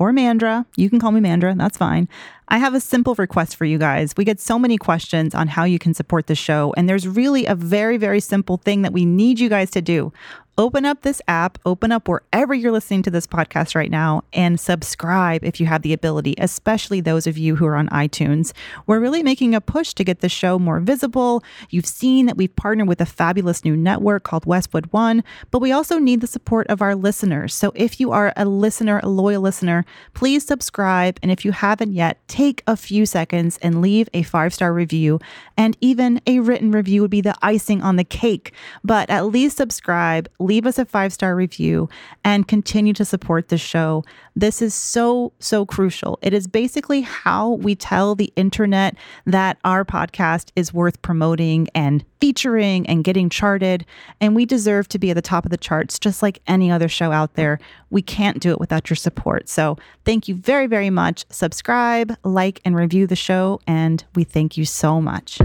Or Mandra. You can call me Mandra. That's fine. I have a simple request for you guys. We get so many questions on how you can support the show, and there's really a very, very simple thing that we need you guys to do. Open up this app, open up wherever you're listening to this podcast right now, and subscribe if you have the ability, especially those of you who are on iTunes. We're really making a push to get the show more visible. You've seen that we've partnered with a fabulous new network called Westwood One, but we also need the support of our listeners. So if you are a listener, a loyal listener, please subscribe. And if you haven't yet, take a few seconds and leave a 5-star review, and even a written review would be the icing on the cake. But at least subscribe, leave us a 5-star review, and continue to support the show. This is so, so crucial. It is basically how we tell the internet that our podcast is worth promoting and featuring and getting charted. And we deserve to be at the top of the charts, just like any other show out there. We can't do it without your support. So thank you very, very much. Subscribe, like, and review the show, and we thank you so much.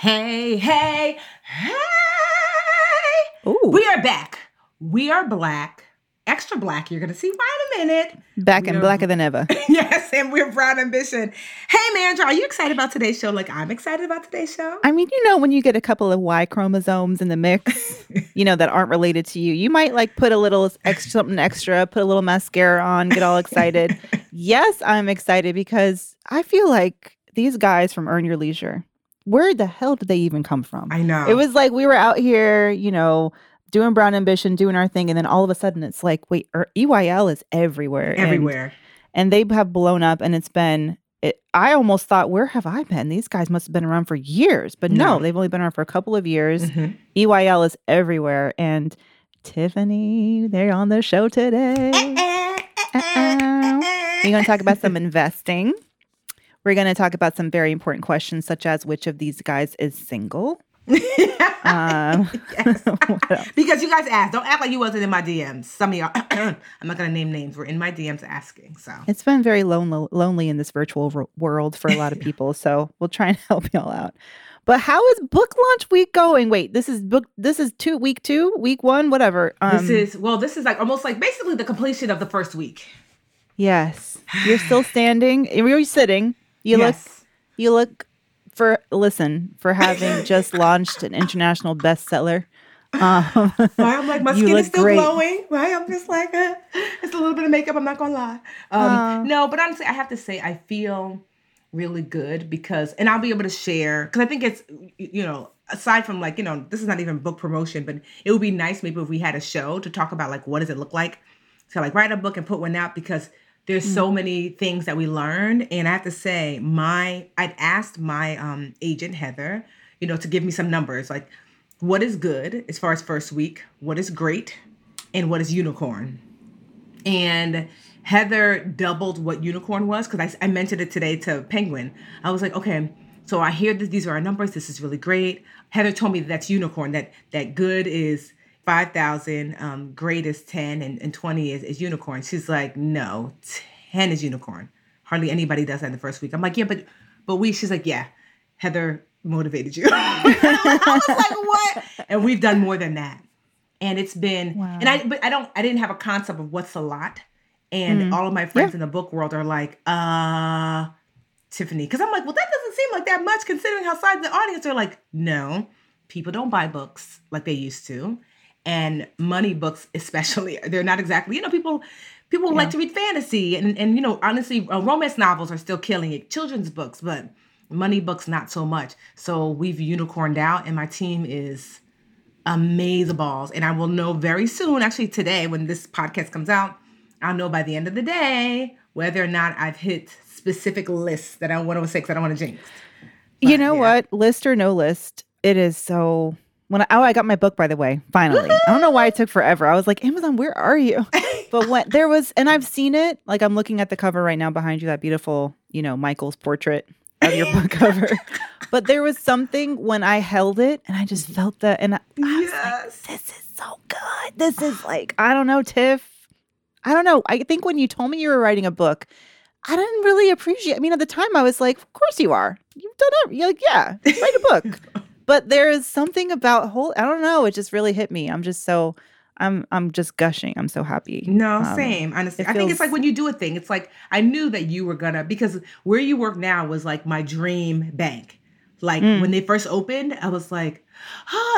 Hey, hey, hey. Ooh. We are back. We are black. Extra black. You're going to see why in a minute. Back and blacker than ever. Yes, and we're Brown Ambition. Hey, Mandra, are you excited about today's show? Like, I'm excited about today's show. I mean, you know, when you get a couple of Y chromosomes in the mix, you know, that aren't related to you, you might like put a little extra, something extra, put a little mascara on, get all excited. Yes, I'm excited because I feel like these guys from Earn Your Leisure, where the hell did they even come from? I know. It was like we were out here, you know, doing Brown Ambition, doing our thing. And then all of a sudden it's like, wait, EYL is everywhere. Everywhere. And they have blown up. And it's been, I almost thought, where have I been? These guys must have been around for years. But no, they've only been around for a couple of years. Mm-hmm. EYL is everywhere. And Tiffany, they're on the show today. We're going to talk about some investing. We're going to talk about some very important questions, such as which of these guys is single. Yes. Because you guys asked. Don't act like you wasn't in my DMs. Some of y'all, I'm not going to name names. We're in my DMs asking. So it's been very lonely in this virtual world for a lot of people. So we'll try and help y'all out. But how is book launch week going? Wait, this is week one, whatever. This is like almost like basically the completion of the first week. Yes. You're still standing. You're sitting. You look for having just launched an international bestseller. I'm like, my skin is still glowing, right? I'm just like, it's a little bit of makeup. I'm not going to lie. No, but honestly, I have to say, I feel really good because, and I'll be able to share, because I think it's, you know, aside from like, you know, this is not even book promotion, but it would be nice maybe if we had a show to talk about like, what does it look like to like write a book and put one out, because there's so many things that we learned. And I have to say, I'd asked my agent, Heather, you know, to give me some numbers, like what is good as far as first week, what is great, and what is unicorn. And Heather doubled what unicorn was, because I mentioned it today to Penguin. I was like, okay, so I hear that these are our numbers. This is really great. Heather told me that's unicorn, that good is 5,000, great is 10, and 20 is unicorn. She's like, no, 10 is unicorn. Hardly anybody does that in the first week. I'm like, yeah, but she's like, yeah, Heather motivated you. I was like, what? And we've done more than that. And it's been, wow. And I didn't have a concept of what's a lot. And all of my friends in the book world are like, Tiffany. Cause I'm like, well, that doesn't seem like that much considering how sides of the audience are like, no. people don't buy books like they used to. And money books, especially, they're not exactly, you know, people like to read fantasy and, you know, honestly, romance novels are still killing it. Children's books, but money books, not so much. So we've unicorned out and my team is amazeballs. And I will know very soon, actually today, when this podcast comes out, I'll know by the end of the day whether or not I've hit specific lists that I want to say because I don't want to jinx. But, you know what? List or no list, it is so... I got my book, by the way, finally. Woo-hoo! I don't know why it took forever. I was like, Amazon, where are you? But when there was, and I've seen it, like I'm looking at the cover right now behind you, that beautiful, you know, Michael's portrait of your book cover. But there was something when I held it and I just felt that, and I was like, this is so good. This is like, I don't know, Tiff. I don't know. I think when you told me you were writing a book, I didn't really appreciate, I mean, at the time I was like, of course you are. You've done it. You're like, yeah, write a book. But there is something about whole, I don't know, it just really hit me. I'm just gushing. I'm so happy. No, same. Honestly, I think it's like when you do a thing, it's like, I knew that you were gonna, because where you work now was like my dream bank. Like when they first opened, I was like,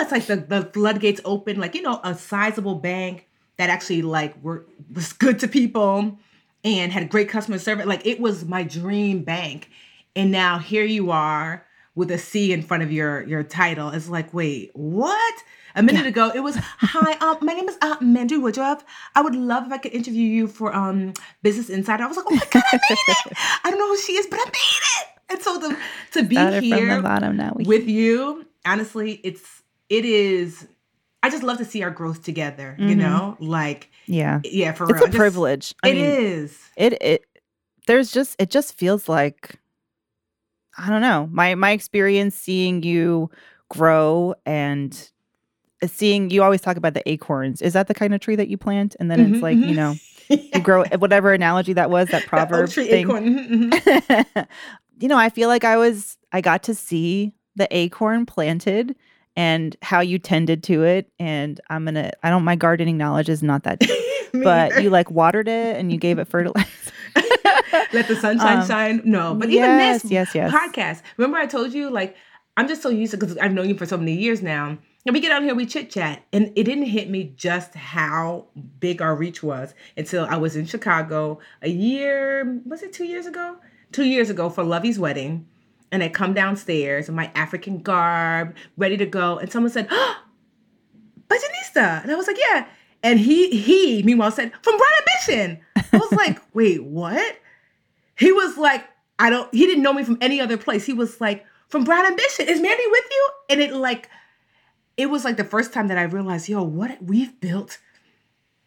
it's like the floodgates open, like, you know, a sizable bank that actually like was good to people and had great customer service. Like it was my dream bank. And now here you are, with a C in front of your title. It's like, wait, what? A minute ago, it was, hi, my name is Mandy Woodruff. I would love if I could interview you for Business Insider. I was like, oh my God, I made it. I don't know who she is, but I made it. And so to be here from the bottom, now with you, honestly, it is, I just love to see our growth together, you know? Like, yeah, for real. It's a privilege. I mean, it is. It just feels like, I don't know. My experience seeing you grow and seeing you always talk about the acorns. Is that the kind of tree that you plant? And then it's like, you know, you grow whatever analogy that was, that proverb tree thing. Acorn. You know, I feel like I got to see the acorn planted and how you tended to it. And my gardening knowledge is not that deep. But either. You like watered it and you gave it fertilizer. Let the sunshine shine. No, but even this podcast. Remember I told you, like, I'm just so used to, because I've known you for so many years now. And we get out here, we chit-chat. And it didn't hit me just how big our reach was until I was in Chicago 2 years ago? 2 years ago for Lovey's wedding. And I come downstairs in my African garb, ready to go. And someone said, oh, Bajanista. And I was like, yeah. And he meanwhile said, from Brown Ambition. I was like, wait, what? He was like, he didn't know me from any other place. He was like, from Brown Ambition. Is Mandy with you? And it was like the first time that I realized, yo, what we've built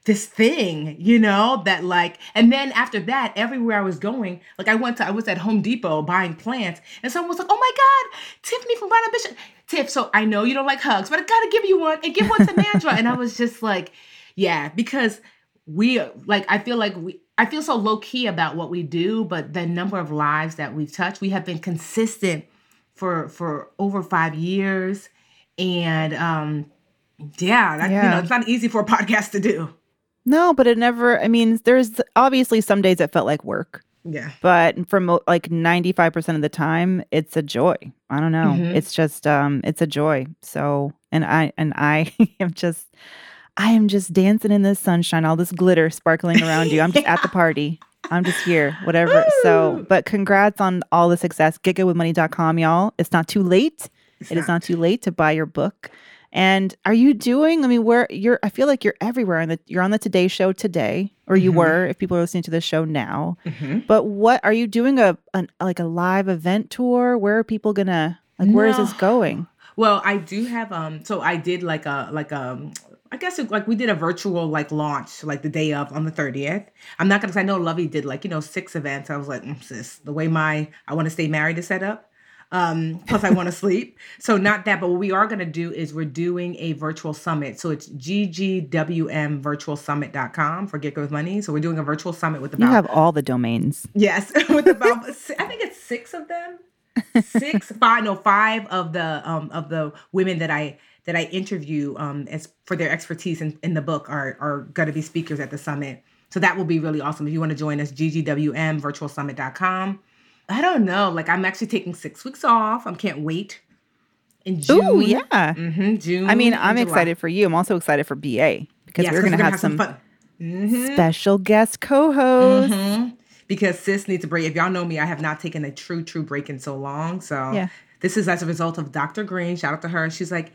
this thing, you know, that like, and then after that, everywhere I was going, like I was at Home Depot buying plants and someone was like, oh my God, Tiffany from Brown Ambition. Tiff, so I know you don't like hugs, but I gotta give you one and give one to Mandra. And I was just like, yeah, because I feel so low key about what we do, but the number of lives that we've touched, we have been consistent for over 5 years. And you know, it's not easy for a podcast to do. No, but it never, I mean, there's obviously some days it felt like work. Yeah. But for like 95% of the time, it's a joy. I don't know. Mm-hmm. It's just, it's a joy. So, and I I am just dancing in this sunshine, all this glitter sparkling around you. I'm just at the party. I'm just here, whatever. Woo! So, but congrats on all the success. GetGoodWithMoney.com, y'all. It's not too late. It is not too late to buy your book. And are you doing, I mean, I feel like you're everywhere. You're on the Today Show today, or you were, if people are listening to the show now. Mm-hmm. But what, are you doing a live event tour? Where are people gonna, where is this going? Well, I do have, so I did we did a virtual like launch like the day of on the 30th. I'm not gonna, because I know Lovey did like, you know, 6 events. I was like, sis, the way I want to stay married is set up. Plus I want to sleep. So not that, but what we are gonna do is we're doing a virtual summit. So it's ggwmvirtualsummit.com for Get Good With Money. So we're doing a virtual summit with about, you have all the domains. Yes, with about I think it's 6 of them. 5 of the women that I interview as for their expertise in the book are going to be speakers at the summit. So that will be really awesome. If you want to join us, ggwmvirtualsummit.com. I don't know. Like I'm actually taking 6 weeks off. I can't wait. in June. Ooh, yeah. Mm-hmm, June. I mean, I'm excited for you. I'm also excited for BA because we're going to have some fun. Mm-hmm. Special guest co-host. Mm-hmm. Because sis needs a break. If y'all know me, I have not taken a true break in so long. So this is as a result of Dr. Green. Shout out to her. She's like,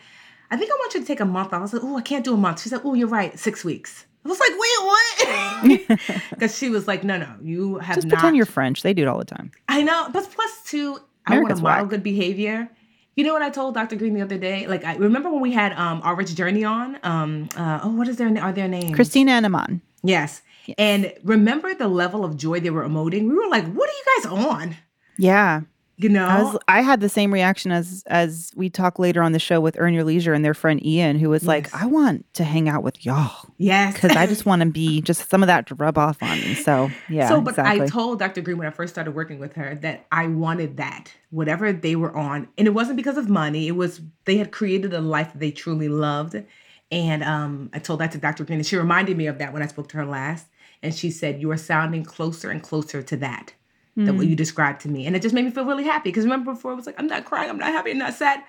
I think I want you to take a month. I was like, oh, I can't do a month. She's like, oh, you're right. 6 weeks. I was like, wait, what? Because she was like, no, you have just not. Just pretend you're French. They do it all the time. I know. But plus two, America's I want to model good behavior. You know what I told Dr. Green the other day? Like, I remember when we had our Rich Journey on? What is their names? Christina and Iman. Yes. And remember the level of joy they were emoting? We were like, what are you guys on? Yeah. You know? I had the same reaction as we talk later on the show with Earn Your Leisure and their friend Ian, who was like, I want to hang out with y'all. Yes. Because I just want to be just some of that to rub off on me. So, yeah, but exactly. I told Dr. Green when I first started working with her that I wanted that, whatever they were on. And it wasn't because of money. It was they had created a life that they truly loved. And I told that to Dr. Green. And she reminded me of that when I spoke to her last. And she said, you are sounding closer and closer to that. That what you described to me. And it just made me feel really happy. Because remember before, I was like, I'm not crying. I'm not happy. I'm not sad.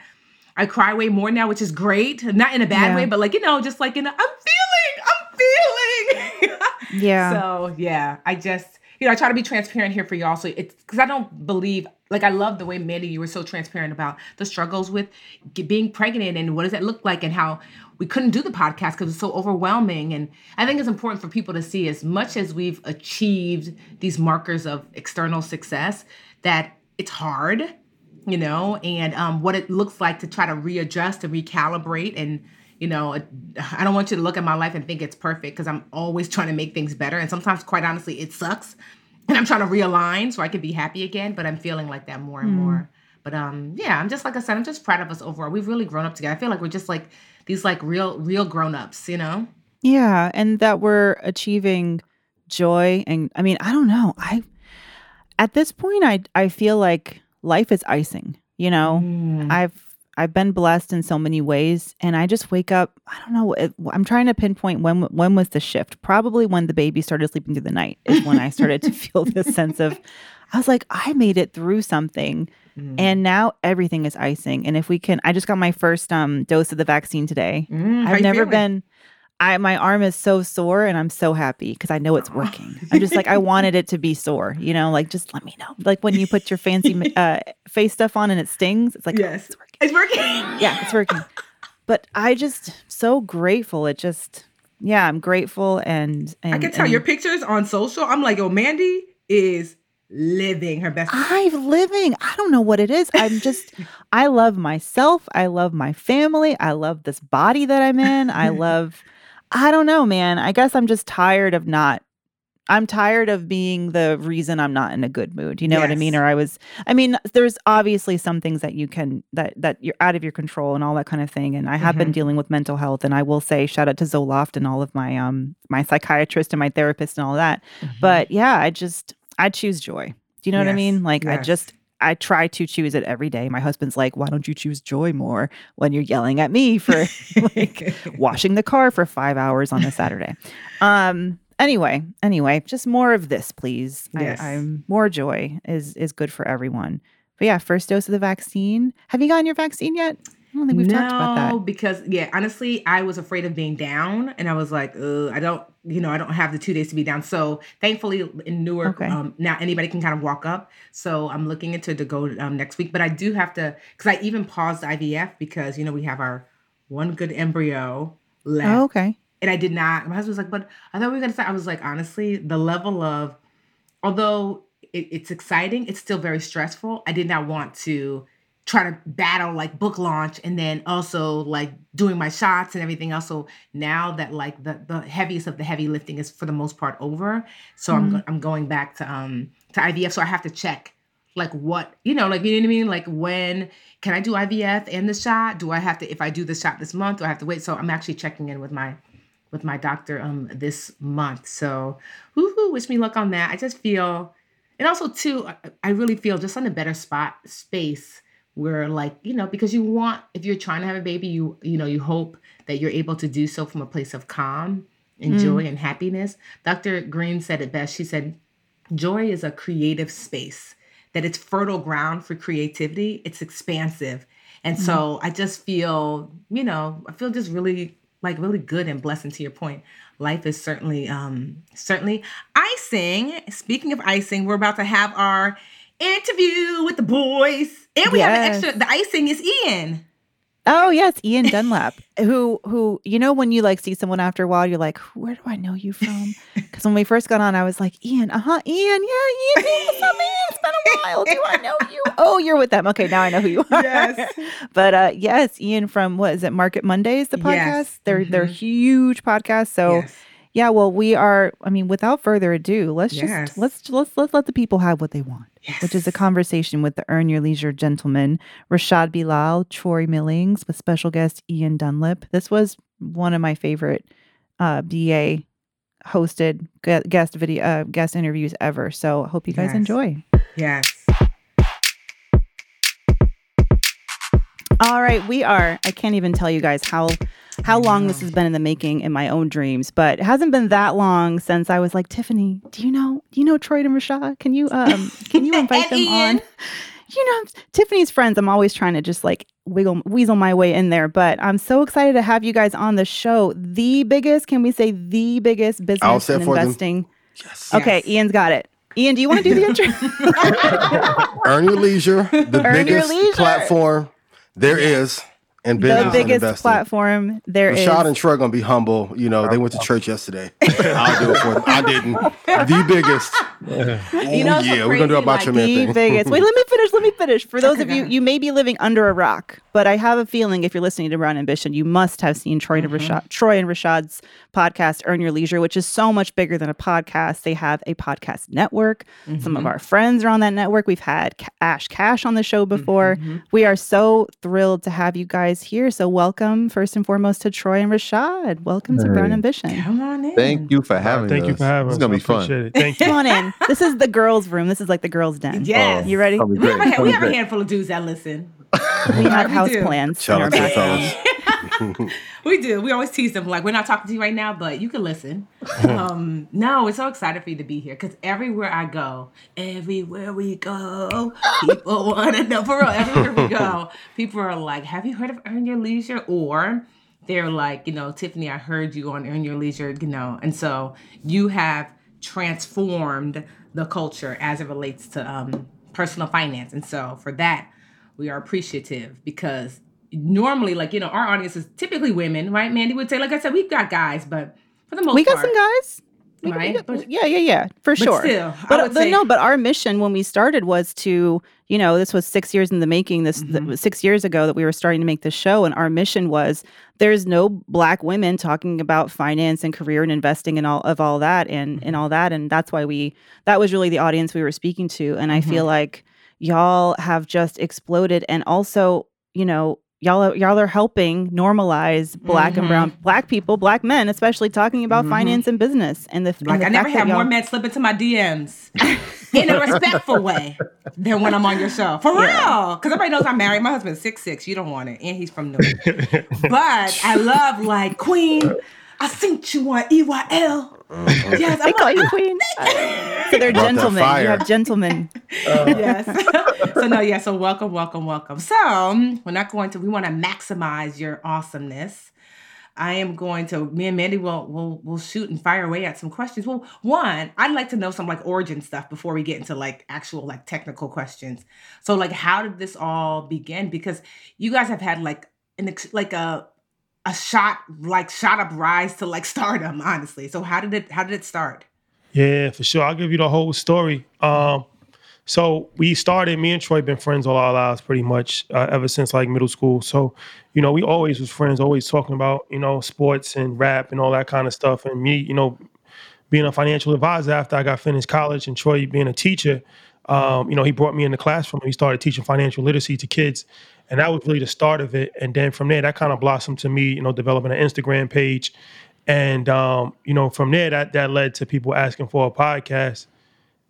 I cry way more now, which is great. Not in a bad way, but like, you know, just like, in a, I'm feeling. Yeah. So, yeah, I just, you know, I try to be transparent here for y'all. So it's because I don't believe, like, I love the way, Mandy, you were so transparent about the struggles with being pregnant and what does that look like and how we couldn't do the podcast because it's so overwhelming. And I think it's important for people to see as much as we've achieved these markers of external success that it's hard, you know, and what it looks like to try to readjust and recalibrate. And, you know, I don't want you to look at my life and think it's perfect because I'm always trying to make things better. And sometimes, quite honestly, it sucks. And I'm trying to realign so I can be happy again. But I'm feeling like that more and more. But I'm just, like I said, I'm just proud of us overall. We've really grown up together. I feel like we're just like these like real grown-ups, you know? Yeah. And that we're achieving joy. And I mean, I don't know. At this point, I feel like life is icing, you know? I've been blessed in so many ways, and I just wake up, I don't know, I'm trying to pinpoint when was the shift. Probably when the baby started sleeping through the night is when I started to feel this sense of, I was like, I made it through something, and now everything is icing. And if we can, I just got my first dose of the vaccine today. I've never been, my arm is so sore, and I'm so happy because I know it's working. I'm just like, I wanted it to be sore, you know, like, just let me know. Like when you put your fancy face stuff on and it stings, it's like, yes. Oh, it's working. It's working. Yeah, it's working. But I just so grateful. It just, yeah, I'm grateful. And I can tell your pictures on social. I'm like, yo, Mandy is living her best life. I don't know what it is. I'm just, I love myself. I love my family. I love this body that I'm in. I don't know, man. I guess I'm just tired of not. I'm tired of being the reason I'm not in a good mood. You know what I mean? There's obviously some things that you can, that you're out of your control and all that kind of thing. And I have been dealing with mental health, and I will say shout out to Zoloft and all of my, my psychiatrist and my therapist and all that. But yeah, I choose joy. Do you know what I mean? Like I try to choose it every day. My husband's like, why don't you choose joy more when you're yelling at me for like washing the car for 5 hours on a Saturday? Anyway, just more of this, please. Yes. More joy is good for everyone. But yeah, first dose of the vaccine. Have you gotten your vaccine yet? I don't think we've talked about that. No, because, honestly, I was afraid of being down. And I was like, I don't have the 2 days to be down. So thankfully in Newark, now anybody can kind of walk up. So I'm looking into to go next week. But I do have to, because I even paused IVF because, you know, we have our one good embryo left. Oh, okay. And I did not. My husband was like, but I thought we were going to start. I was like, honestly, the level of, although it's exciting, it's still very stressful. I did not want to try to battle like book launch and then also like doing my shots and everything else. So now that like the heaviest of the heavy lifting is for the most part over. So I'm going back to IVF. So I have to check like what, you know, like, you know what I mean? Like when can I do IVF and the shot? Do I have to, if I do the shot this month, do I have to wait? So I'm actually checking in with my doctor this month. So woohoo, wish me luck on that. I just feel, and also too, I really feel just on a better space where like, you know, because you want, if you're trying to have a baby, you know, you hope that you're able to do so from a place of calm and joy and happiness. Dr. Green said it best. She said, joy is a creative space, that it's fertile ground for creativity. It's expansive. And mm-hmm. so I just feel, you know, I feel just really like really good and blessed. And to your point, life is certainly, certainly icing. Speaking of icing, we're about to have our interview with the boys, and we have an extra. The icing is Ian. Oh yes, Ian Dunlap, who you know when you like see someone after a while, you're like, where do I know you from? Because when we first got on, I was like, Ian, Ian, yeah, Ian, what's up, Ian? It's been a while. Do I know you? Oh, you're with them. Okay, now I know who you are. Yes, but yes, Ian from what is it? Market Mondays, the podcast. Yes. They're huge podcasts. So yeah, well, we are. I mean, without further ado, let's just let's let the people have what they want. Yes. Which is a conversation with the Earn Your Leisure gentlemen, Rashad Bilal, Troy Millings, with special guest Ian Dunlap. This was one of my favorite BA hosted guest video guest interviews ever. So I hope you guys enjoy. Yes. All right, we are. I can't even tell you guys how long this has been in the making in my own dreams, but it hasn't been that long since I was like, Tiffany, do you know Troy and Rashad? Can you invite them on? You know, Tiffany's friends, I'm always trying to just like weasel my way in there, but I'm so excited to have you guys on the show. The biggest, can we say the biggest business in investing? Yes. Okay, yes. Ian's got it. Ian, do you want to do the intro? Earn Your Leisure, the biggest platform there is. And the biggest platform there is. Rashad and Troy are going to be humble. You know, they went to church yesterday. I'll do it for them. I didn't. The biggest. You know, we're going to do a macho man thing. The biggest. Wait, let me finish. For those of you, you may be living under a rock, but I have a feeling if you're listening to Brown Ambition, you must have seen Troy and Rashad's podcast, Earn Your Leisure, which is so much bigger than a podcast. They have a podcast network. Mm-hmm. Some of our friends are on that network. We've had Ash Cash on the show before. Mm-hmm. We are so thrilled to have you guys here. So welcome, first and foremost, to Troy and Rashad. Welcome to Brown Ambition. Come on in. Thank you for having us. Thank you for having us. It's going to be fun. Thank you. Come on in. This is the girls' room. This is like the girls' den. Yes. You ready? We have a handful of dudes that listen. We have house plans. We do. We always tease them like, we're not talking to you right now, but you can listen. No, we're so excited for you to be here because everywhere we go, people want to know. For real, everywhere we go, people are like, have you heard of Earn Your Leisure? Or they're like, you know, Tiffany, I heard you on Earn Your Leisure, you know. And so you have transformed the culture as it relates to personal finance. And so for that, we are appreciative because normally, like, you know, our audience is typically women, right? Mandy would say, like I said, we've got guys, but for the most part. We got some guys. Right? Yeah, for sure. Still, but our mission when we started was to, you know, this was 6 years in the making. This was 6 years ago that we were starting to make this show. And our mission was there's no Black women talking about finance and career and investing and all that. And that's why that was really the audience we were speaking to. And I feel like y'all have just exploded. And also, you know, y'all are helping normalize Black and brown Black people, Black men, especially talking about finance and business. And the like, and the I never have more men slip into my DMs in a respectful way than when I'm on your show. For real. Because everybody knows I'm married. My husband's 6'6". You don't want it. And he's from New York. But I love, like, Queen, I think you want EYL. Yes, they call you Queen. So they're gentlemen. You have gentlemen. Yes. So welcome. So we want to maximize your awesomeness. Me and Mandy will shoot and fire away at some questions. Well, one, I'd like to know some like origin stuff before we get into like actual like technical questions. So like, how did this all begin? Because you guys have had like a shot up rise to like stardom, honestly. So how did it start? Yeah, for sure. I'll give you the whole story. So we started, me and Troy have been friends all our lives pretty much ever since like middle school. So, you know, we always was friends, always talking about, you know, sports and rap and all that kind of stuff. And me, you know, being a financial advisor after I got finished college and Troy being a teacher, you know, he brought me in the classroom and he started teaching financial literacy to kids. And that was really the start of it. And then from there, that kind of blossomed to me, you know, developing an Instagram page. And, you know, from there, that led to people asking for a podcast.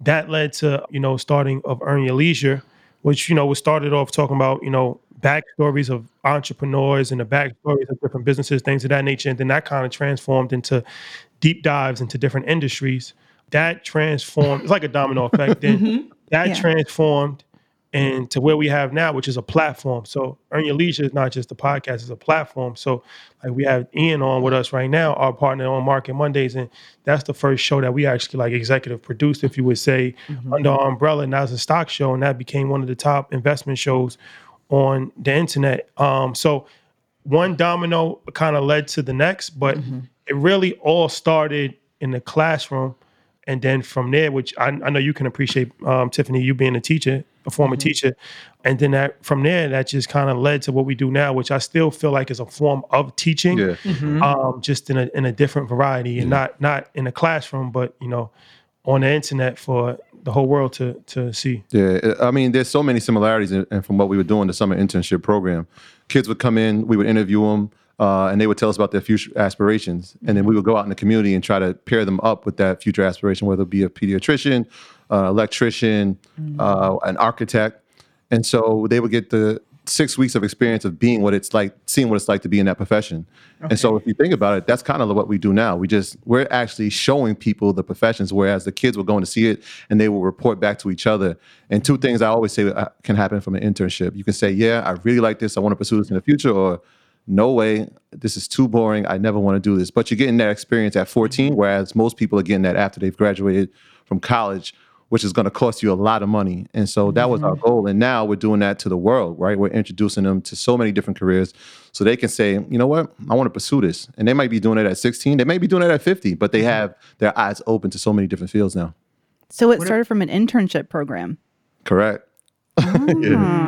That led to, you know, starting of Earn Your Leisure, which, you know, we started off talking about, you know, backstories of entrepreneurs and the backstories of different businesses, things of that nature. And then that kind of transformed into deep dives into different industries. That transformed. It's like a domino effect. Then that transformed. and to where we have now, which is a platform. So Earn Your Leisure is not just a podcast, it's a platform. So like we have Ian on with us right now, our partner on Market Mondays. And that's the first show that we actually like executive produced, if you would say, under our umbrella. And that was a stock show. And that became one of the top investment shows on the internet. So one domino kind of led to the next, but it really all started in the classroom. And then from there, which I know you can appreciate, Tiffany, you being a teacher, a former teacher. And then that from there, that just kind of led to what we do now, which I still feel like is a form of teaching, just in a different variety and not in a classroom, but, you know, on the internet for the whole world to see. Yeah, I mean, there's so many similarities in from what we were doing the summer internship program. Kids would come in, we would interview them, and they would tell us about their future aspirations. And then we would go out in the community and try to pair them up with that future aspiration, whether it be a pediatrician, electrician, an architect. And so they would get the 6 weeks of experience of being what it's like, seeing what it's like to be in that profession. Okay. And so if you think about it, that's kind of what we do now. We're actually showing people the professions, whereas the kids were going to see it and they will report back to each other. And two things I always say can happen from an internship. You can say, yeah, I really like this. I want to pursue this in the future, or no way, this is too boring. I never want to do this. But you're getting that experience at 14, whereas most people are getting that after they've graduated from college, which is going to cost you a lot of money. And so that was our goal. And now we're doing that to the world, right? We're introducing them to so many different careers so they can say, you know what, I want to pursue this. And they might be doing it at 16. They may be doing it at 50, but they have their eyes open to so many different fields now. So it started from an internship program. Correct. Oh,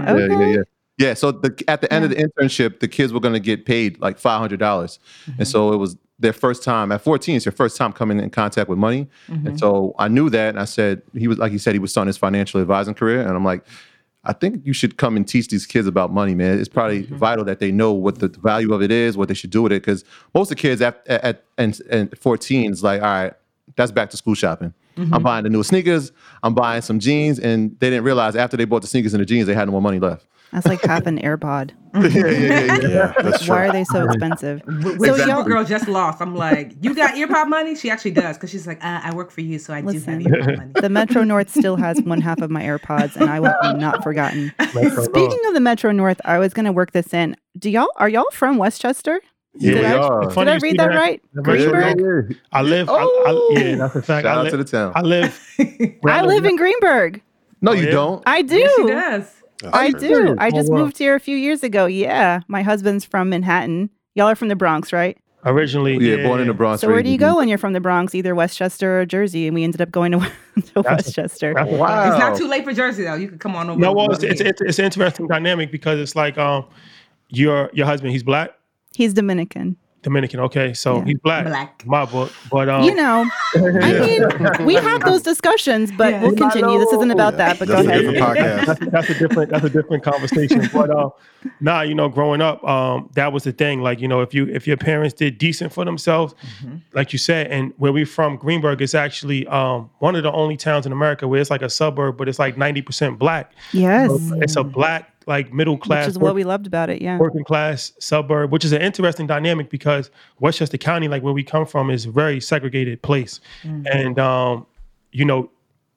okay. Yeah, so at the end of the internship, the kids were going to get paid like $500. And so it was their first time. At 14, it's your first time coming in contact with money. And so I knew that. And I said, he was starting his financial advising career. And I'm like, I think you should come and teach these kids about money, man. It's probably vital that they know what the value of it is, what they should do with it. Because most of the kids at 14 is like, all right, that's back to school shopping. I'm buying the new sneakers. I'm buying some jeans. And they didn't realize after they bought the sneakers and the jeans, they had no more money left. That's like half an AirPod. Yeah, that's true. Why are they so expensive? So young girl just lost. I'm like, you got AirPod money? She actually does, because she's like, I work for you, so I do have AirPod money. The Metro North still has one half of my AirPods, and I will be not forgotten. Speaking of the Metro North, I was going to work this in. Are y'all from Westchester? Yeah, we are. Did I read that right? Greenburgh? I live. Oh. Yeah, that's a fact. Shout out to the town. I live in Greenburgh. No, you don't. I do. Yes, she does. I do. I just moved here a few years ago. Yeah. My husband's from Manhattan. Y'all are from the Bronx, right? Originally. Yeah, born in the Bronx. So where do you go when you're from the Bronx? Either Westchester or Jersey. And we ended up going to Westchester. Wow. It's not too late for Jersey, though. You can come on over. No, well, it's an interesting dynamic, because it's like your husband, he's black? He's Dominican. Okay, so he's black. My book, but you know, I mean, we have those discussions, but we'll continue. This isn't about that. But that's go ahead. That's a different conversation. But you know, growing up, that was the thing. Like, you know, if your parents did decent for themselves, like you said, and where we're from, Greenburgh is actually one of the only towns in America where it's like a suburb, but it's like 90% black. Yes, so it's a black. Like middle class, which is what we loved about it, working class suburb, which is an interesting dynamic, because Westchester County, like where we come from, is a very segregated place, and you know,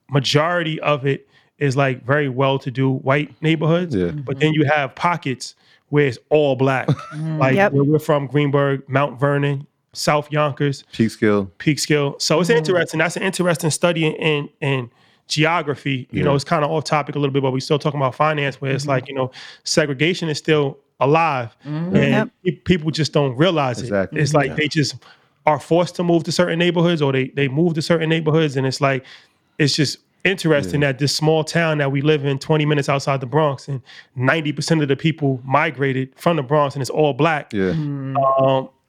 majority of it is like very well-to-do white neighborhoods, but then you have pockets where it's all black, like where we're from, Greenburgh, Mount Vernon, South Yonkers, Peekskill. So it's interesting. That's an interesting study in geography, you know, it's kind of off topic a little bit, but we're still talking about finance, where it's like, you know, segregation is still alive, and people just don't realize it. It's like they just are forced to move to certain neighborhoods, or they move to certain neighborhoods, and it's like, it's just interesting that this small town that we live in, 20 minutes outside the Bronx, and 90% of the people migrated from the Bronx, and it's all black.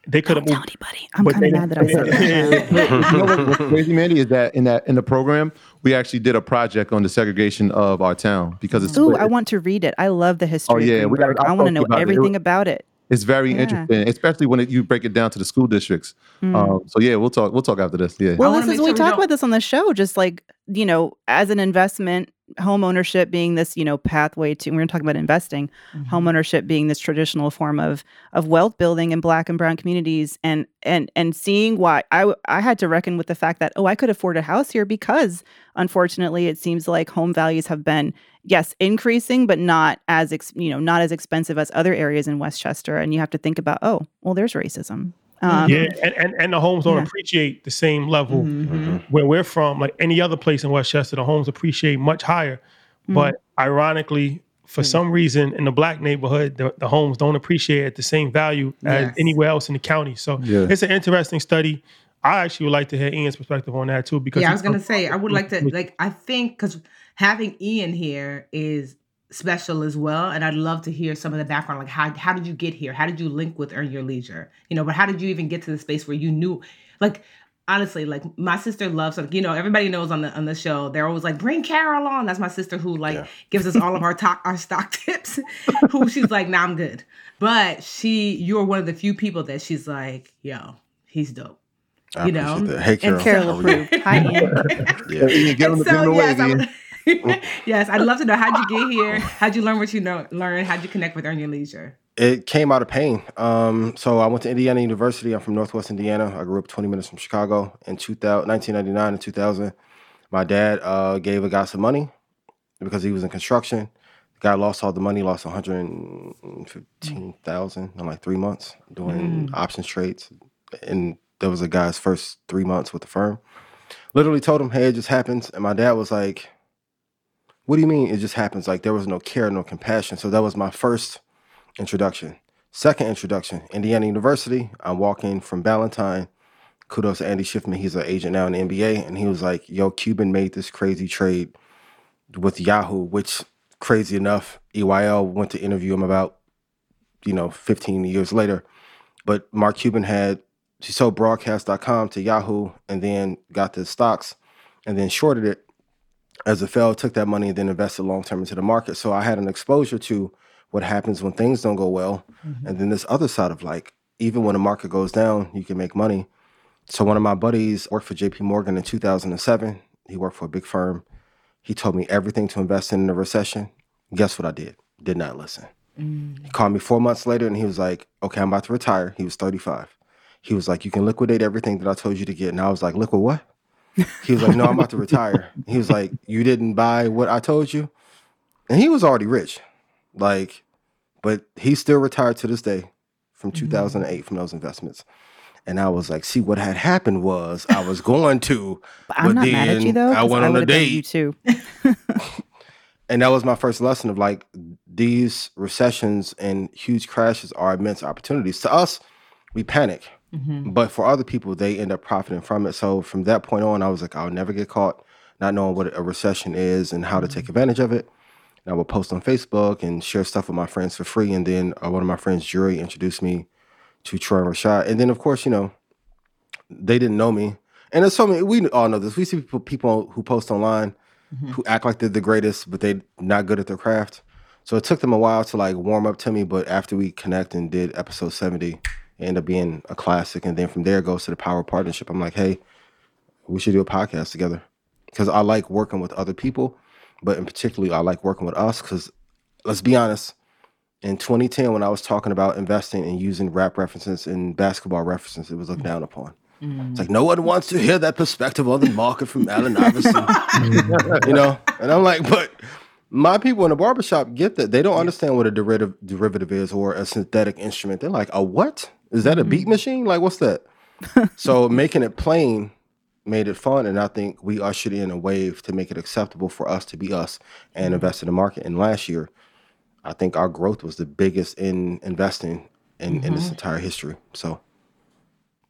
They could have moved. Don't tell anybody. I'm kind of mad that I said that. You know what's crazy, Mandy, is that in the program, we actually did a project on the segregation of our town, because it's. Ooh, I want to read it. I love the history. Oh yeah, I want to know everything about it. It's very interesting, especially when you break it down to the school districts. So yeah, we'll talk after this. Yeah. Well, we talk about this on the show, just like, you know, as an investment home ownership being this, you know, pathway to, we're going to talk about investing, home ownership being this traditional form of wealth building in Black and Brown communities, and seeing why I had to reckon with the fact that, oh, I could afford a house here because, unfortunately, it seems like home values have been, yes, increasing, but not as, not as expensive as other areas in Westchester. And you have to think about, oh, well, there's racism. And the homes don't appreciate the same level where we're from. Like any other place in Westchester, the homes appreciate much higher. But ironically, for some reason, in the Black neighborhood, the homes don't appreciate at the same value as anywhere else in the county. So it's an interesting study. I actually would like to hear Ian's perspective on that too. Because I was going to say, I would like to, I think because having Ian here is special as well. And I'd love to hear some of the background, like how did you get here? How did you link with Earn Your Leisure? You know, but how did you even get to the space where you knew, like, honestly, like my sister loves, like, you know, everybody knows on the show, they're always like, bring Carol on. That's my sister who gives us all of our stock tips, who she's like, nah, I'm good. But you're one of the few people that she's like, yo, he's dope. You know, hey, Carol. And Carol approved. Hi, Ian. Yes, I'd love to know, how'd you get here? How'd you learn what you learn? How'd you connect with Earn Your Leisure? It came out of pain. So I went to Indiana University. I'm from Northwest Indiana. I grew up 20 minutes from Chicago. In 1999 and 2000, my dad gave a guy some money because he was in construction. The guy lost all the money, lost $115,000 in like 3 months doing options trades. And that was a guy's first 3 months with the firm. Literally told him, hey, it just happens. And my dad was like, what do you mean it just happens? Like, there was no care, no compassion. So that was my first introduction. Second introduction, Indiana University. I'm walking from Ballantyne. Kudos to Andy Schiffman. He's an agent now in the NBA. And he was like, yo, Cuban made this crazy trade with Yahoo, which, crazy enough, EYL went to interview him about, 15 years later. But Mark Cuban he sold broadcast.com to Yahoo and then got the stocks and then shorted it. As a fellow, took that money and then invested long-term into the market. So I had an exposure to what happens when things don't go well. And then this other side of even when the market goes down, you can make money. So one of my buddies worked for JP Morgan in 2007. He worked for a big firm. He told me everything to invest in the recession. Guess what I did? Did not listen. He called me 4 months later and he was like, okay, I'm about to retire. He was 35. He was like, you can liquidate everything that I told you to get. And I was like, liquid what? He was like, no, I'm about to retire. He was like, you didn't buy what I told you? And he was already rich. But he still retired to this day from 2008 from those investments. And I was like, see, what had happened was I was going to, but I'm not mad at you though, I went on a date. You too. And that was my first lesson of these recessions and huge crashes are immense opportunities. To us, we panic. But for other people, they end up profiting from it. So from that point on, I was like, I'll never get caught not knowing what a recession is and how to take advantage of it. And I would post on Facebook and share stuff with my friends for free. And then one of my friends, Jury, introduced me to Troy and Rashad. And then, of course, they didn't know me. And there's so many, we all know this. We see people who post online who act like they're the greatest, but they're not good at their craft. So it took them a while to warm up to me. But after we connect and did episode 70, end up being a classic. And then from there goes to the power of partnership. I'm like, hey, we should do a podcast together because I like working with other people, but in particular, I like working with us because let's be honest, in 2010, when I was talking about investing and using rap references and basketball references, it was looked down upon. It's like, no one wants to hear that perspective on the market from Allen Iverson, And I'm like, but my people in the barbershop get that. They don't understand what a derivative is or a synthetic instrument. They're like, a what? Is that a beat machine? What's that? So making it plain made it fun. And I think we ushered in a wave to make it acceptable for us to be us and invest in the market. And last year, I think our growth was the biggest in investing in this entire history. So.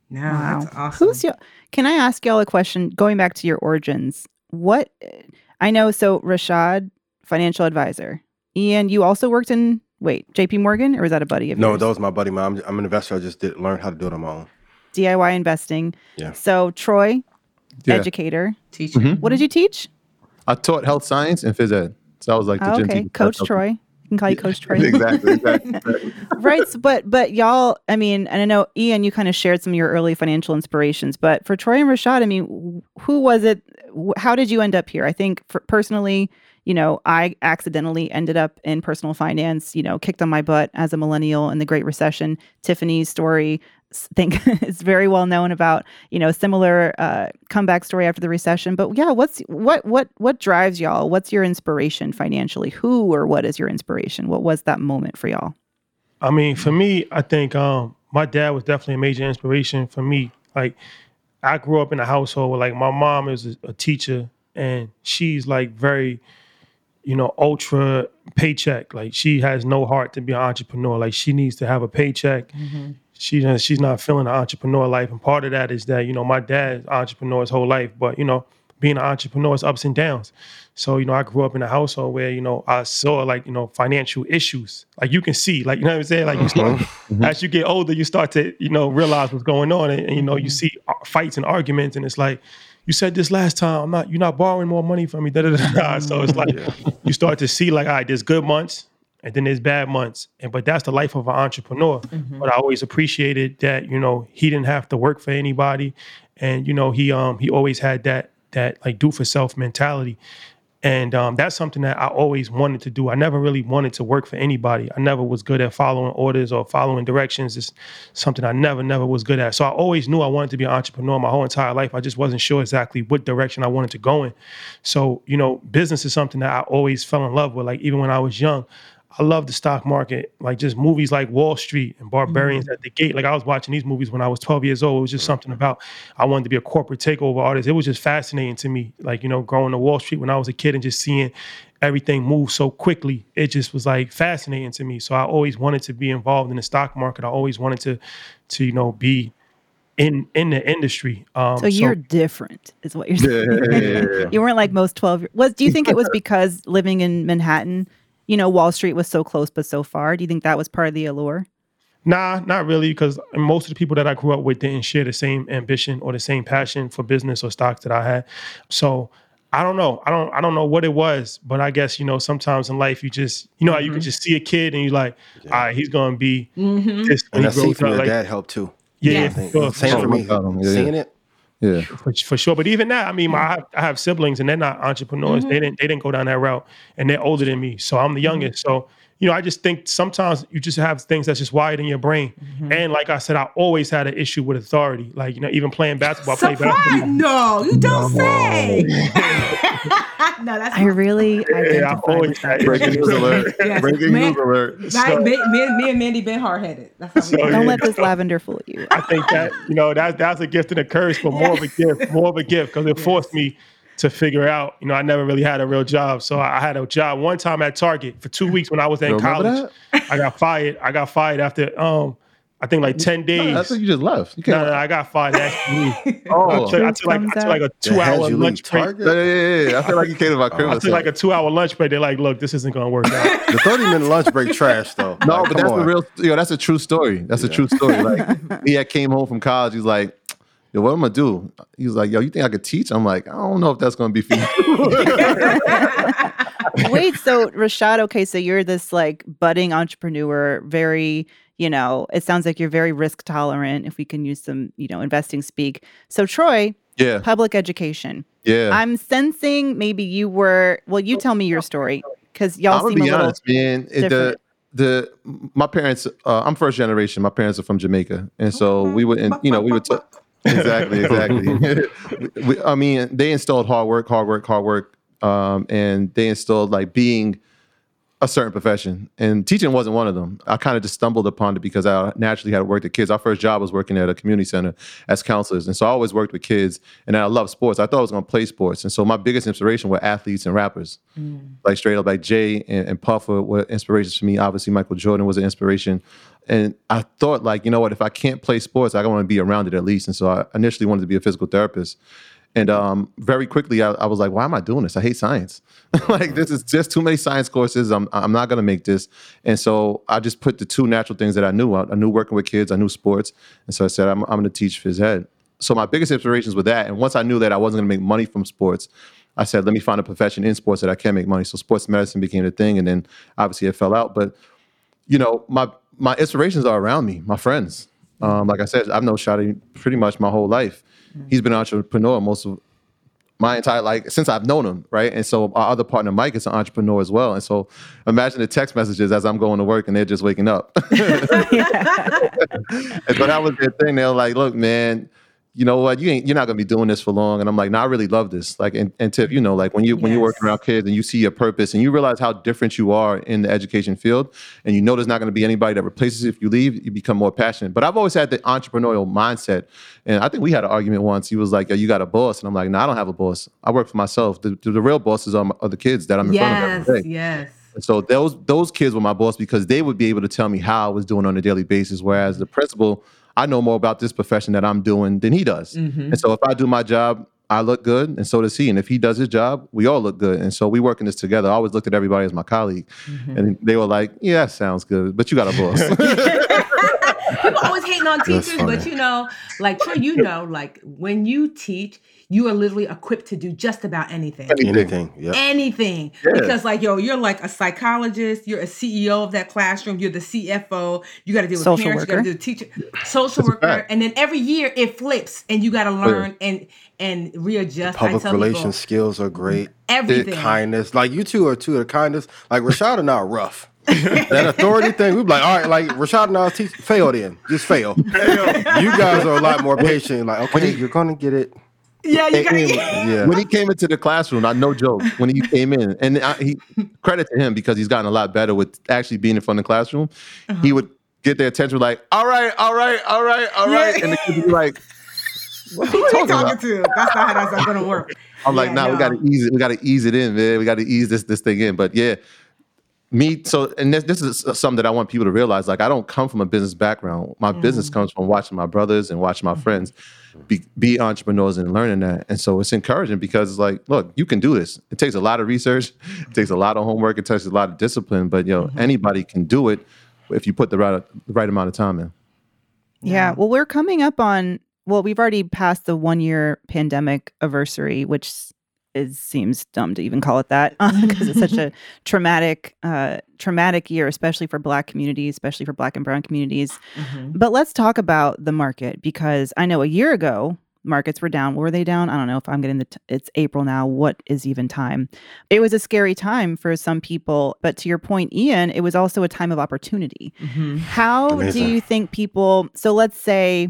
Wow. That's awesome. Can I ask y'all a question? Going back to your origins, Rashad, financial advisor. Ian, you also worked in... Wait, JP Morgan, or is that a buddy of yours? No, that was my buddy. I'm an investor. I just learned how to do it on my own. DIY investing. Yeah. So Troy, educator, teacher. What did you teach? I taught health science and phys ed. So I was like the gym teacher. Coach Troy. You can call you Coach Troy. Exactly. Right. But y'all, and I know Ian, you kind of shared some of your early financial inspirations. But for Troy and Rashad, who was it? How did you end up here? I think personally, you know, I accidentally ended up in personal finance, you know, kicked on my butt as a millennial in the Great Recession. Tiffany's story, I think, is very well known about, you know, similar comeback story after the recession. But yeah, what drives y'all? What's your inspiration financially? Who or what is your inspiration? What was that moment for y'all? I mean, for me, I think my dad was definitely a major inspiration for me. Like, I grew up in a household where, like, my mom is a teacher, and she's, like, very, you know, ultra paycheck. Like, she has no heart to be an entrepreneur. Like, she needs to have a paycheck. Mm-hmm. She's not feeling the entrepreneur life. And part of that is that, you know, my dad's an entrepreneur his whole life. But, you know, being an entrepreneur is ups and downs. So, you know, I grew up in a household where, you know, I saw, like, you know, financial issues. Like, you can see, like, you know what I'm saying? Like, you start, as you get older, you start to, you know, realize what's going on. And you know, you see fights and arguments. And it's like, you said this last time, you're not borrowing more money from me. Da, da, da, da. So it's like, you start to see, like, all right, there's good months. And then there's bad months. But that's the life of an entrepreneur. Mm-hmm. But I always appreciated that, you know, he didn't have to work for anybody. And, you know, he always had that like do-for-self mentality. And that's something that I always wanted to do. I never really wanted to work for anybody. I never was good at following orders or following directions. It's something I never was good at. So I always knew I wanted to be an entrepreneur my whole entire life. I just wasn't sure exactly what direction I wanted to go in. So, you know, business is something that I always fell in love with. Like, even when I was young, I love the stock market, like just movies like Wall Street and Barbarians at the Gate. Like, I was watching these movies when I was 12 years old. It was just something about, I wanted to be a corporate takeover artist. It was just fascinating to me, like, you know, going to Wall Street when I was a kid and just seeing everything move so quickly. It just was like fascinating to me. So I always wanted to be involved in the stock market. I always wanted to you know, be in the industry. So you're different is what you're saying. Yeah. You weren't like most 12. Do you think it was because living in Manhattan, you know, Wall Street was so close but so far? Do you think that was part of the allure? Nah, not really, because most of the people that I grew up with didn't share the same ambition or the same passion for business or stocks that I had. So I don't know. I don't know what it was, but I guess, you know, sometimes in life you just, you know, how you can just see a kid and you're like, all right, he's going to be this. And I see from your dad helped too. Yeah. Same for me. Seeing it. Yeah, for sure. But even now, I mean, I have siblings and they're not entrepreneurs. They didn't go down that route, and they're older than me. So I'm the youngest. So, you know, I just think sometimes you just have things that's just wired in your brain. Mm-hmm. And like I said, I always had an issue with authority. Like, you know, even playing basketball. No, you don't say. No, that's. I really. I always had breaking news alert. Yes. Breaking news alert. So, me and Mandy been hard headed. Don't let this lavender fool you. I think that, you know, that's a gift and a curse, but more of a gift because it forced me to figure out, you know, I never really had a real job. So I had a job one time at Target for 2 weeks when I was in college. I got fired after, I think like 10 days. No, I think you just left. No, I got fired. I took like a 2 hour lunch break. Yeah. I feel like you came to my crib. I took like a 2 hour lunch break. They're like, look, this isn't going to work out. The 30-minute lunch break trash though. No, like, but that's the real, you know, that's a true story. That's a true story. Like, he had came home from college. He's like, yo, what am I do? He was like, yo, you think I could teach? I'm like, I don't know if that's going to be for you. Wait, so Rashad, okay, so you're this like budding entrepreneur, very, you know, it sounds like you're very risk tolerant, if we can use some, you know, investing speak. So Troy, public education. Yeah. I'm sensing maybe you were, well, you tell me your story because y'all seem a little honest, man. Different. My parents, I'm first generation. My parents are from Jamaica. And so we were, Exactly. I mean, they installed hard work. And they installed like being a certain profession, and teaching wasn't one of them. I kind of just stumbled upon it because I naturally had worked with kids. Our first job was working at a community center as counselors. And so I always worked with kids, and I loved sports. I thought I was going to play sports. And so my biggest inspiration were athletes and rappers, like straight up, like Jay and Puffer were inspirations for me. Obviously, Michael Jordan was an inspiration. And I thought, like, you know what, if I can't play sports, I want to be around it at least. And so I initially wanted to be a physical therapist. And very quickly, I was like, why am I doing this? I hate science. Like, this is just too many science courses. I'm not going to make this. And so I just put the two natural things that I knew. I knew working with kids. I knew sports. And so I said, I'm going to teach phys ed. So my biggest inspirations were that. And once I knew that I wasn't going to make money from sports, I said, let me find a profession in sports that I can make money. So sports medicine became the thing. And then obviously it fell out. But, you know, my inspirations are around me, my friends. Like I said, I've known Shadi pretty much my whole life. He's been an entrepreneur most of my entire, like, since I've known him, right? And so our other partner, Mike, is an entrepreneur as well. And so imagine the text messages as I'm going to work and they're just waking up. But that was their thing. They were like, look, man, you know what? You're not going to be doing this for long. And I'm like, no, I really love this. Like, and Tiff, you know, like when you're working around kids and you see your purpose and you realize how different you are in the education field, and you know there's not going to be anybody that replaces you if you leave, you become more passionate. But I've always had the entrepreneurial mindset. And I think we had an argument once. He was like, yo, you got a boss. And I'm like, no, I don't have a boss. I work for myself. The real bosses are the kids that I'm in front of every day. Yes. So those kids were my boss because they would be able to tell me how I was doing on a daily basis, whereas the principal, I know more about this profession that I'm doing than he does. Mm-hmm. And so if I do my job, I look good, and so does he. And if he does his job, we all look good. And so we work in this together. I always looked at everybody as my colleague. Mm-hmm. And they were like, yeah, that sounds good, but you got a boss. People always hating on teachers, but you know, like Troy, you know, like when you teach, you are literally equipped to do just about anything. Anything. Yep. Anything. Yeah. Because like, yo, you're like a psychologist. You're a CEO of that classroom. You're the CFO. You got to deal with social parents. Worker. You got to do teacher, social That's worker. And then every year it flips and you got to learn and readjust. The public relations skills are great. Everything. The kindness. Like you two are the kindest. Like Rashad and I are rough. That authority thing, we'd be like, all right, like Rashad and I teach, fail then. Just fail. You guys are a lot more patient. Like, okay, you're going to get it. Yeah, you got yeah. When he came into the classroom, no joke, when he came in, and credit to him because he's gotten a lot better with actually being in front of the classroom, He would get their attention like, all right. Yeah. And the kids would be like, what are you talking about? That's not how that's going to work. I'm like, we got to ease this thing in. But yeah. This is something that I want people to realize. Like, I don't come from a business background. My business comes from watching my brothers and watching my friends be entrepreneurs and learning that. And so it's encouraging because it's like, look, you can do this. It takes a lot of research. It takes a lot of homework. It takes a lot of discipline. But, anybody can do it if you put the right amount of time in. Yeah. Well, we're coming up on, we've already passed the 1-year pandemic anniversary, which it seems dumb to even call it that because it's such a traumatic year, especially for Black communities, especially for Black and Brown communities. Mm-hmm. But let's talk about the market because I know a year ago, markets were down. Were they down? I don't know if I'm getting it's April now. What is even time? It was a scary time for some people. But to your point, Ian, it was also a time of opportunity. Mm-hmm. How do you think people, so let's say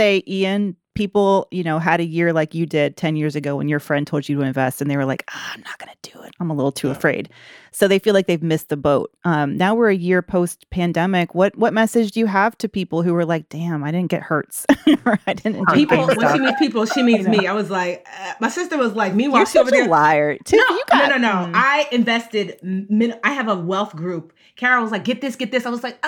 Ian, people, had a year like you did 10 years ago when your friend told you to invest and they were like, I'm not going to do it. I'm a little too afraid. So they feel like they've missed the boat. Now we're a year post-pandemic. What message do you have to people who were like, damn, I didn't get Hertz? Or I didn't do people. When she means people, she means me. I was like, my sister was like, meanwhile, she's over there. You're such a liar. No. I invested. I have a wealth group. Carol was like, get this. I was like,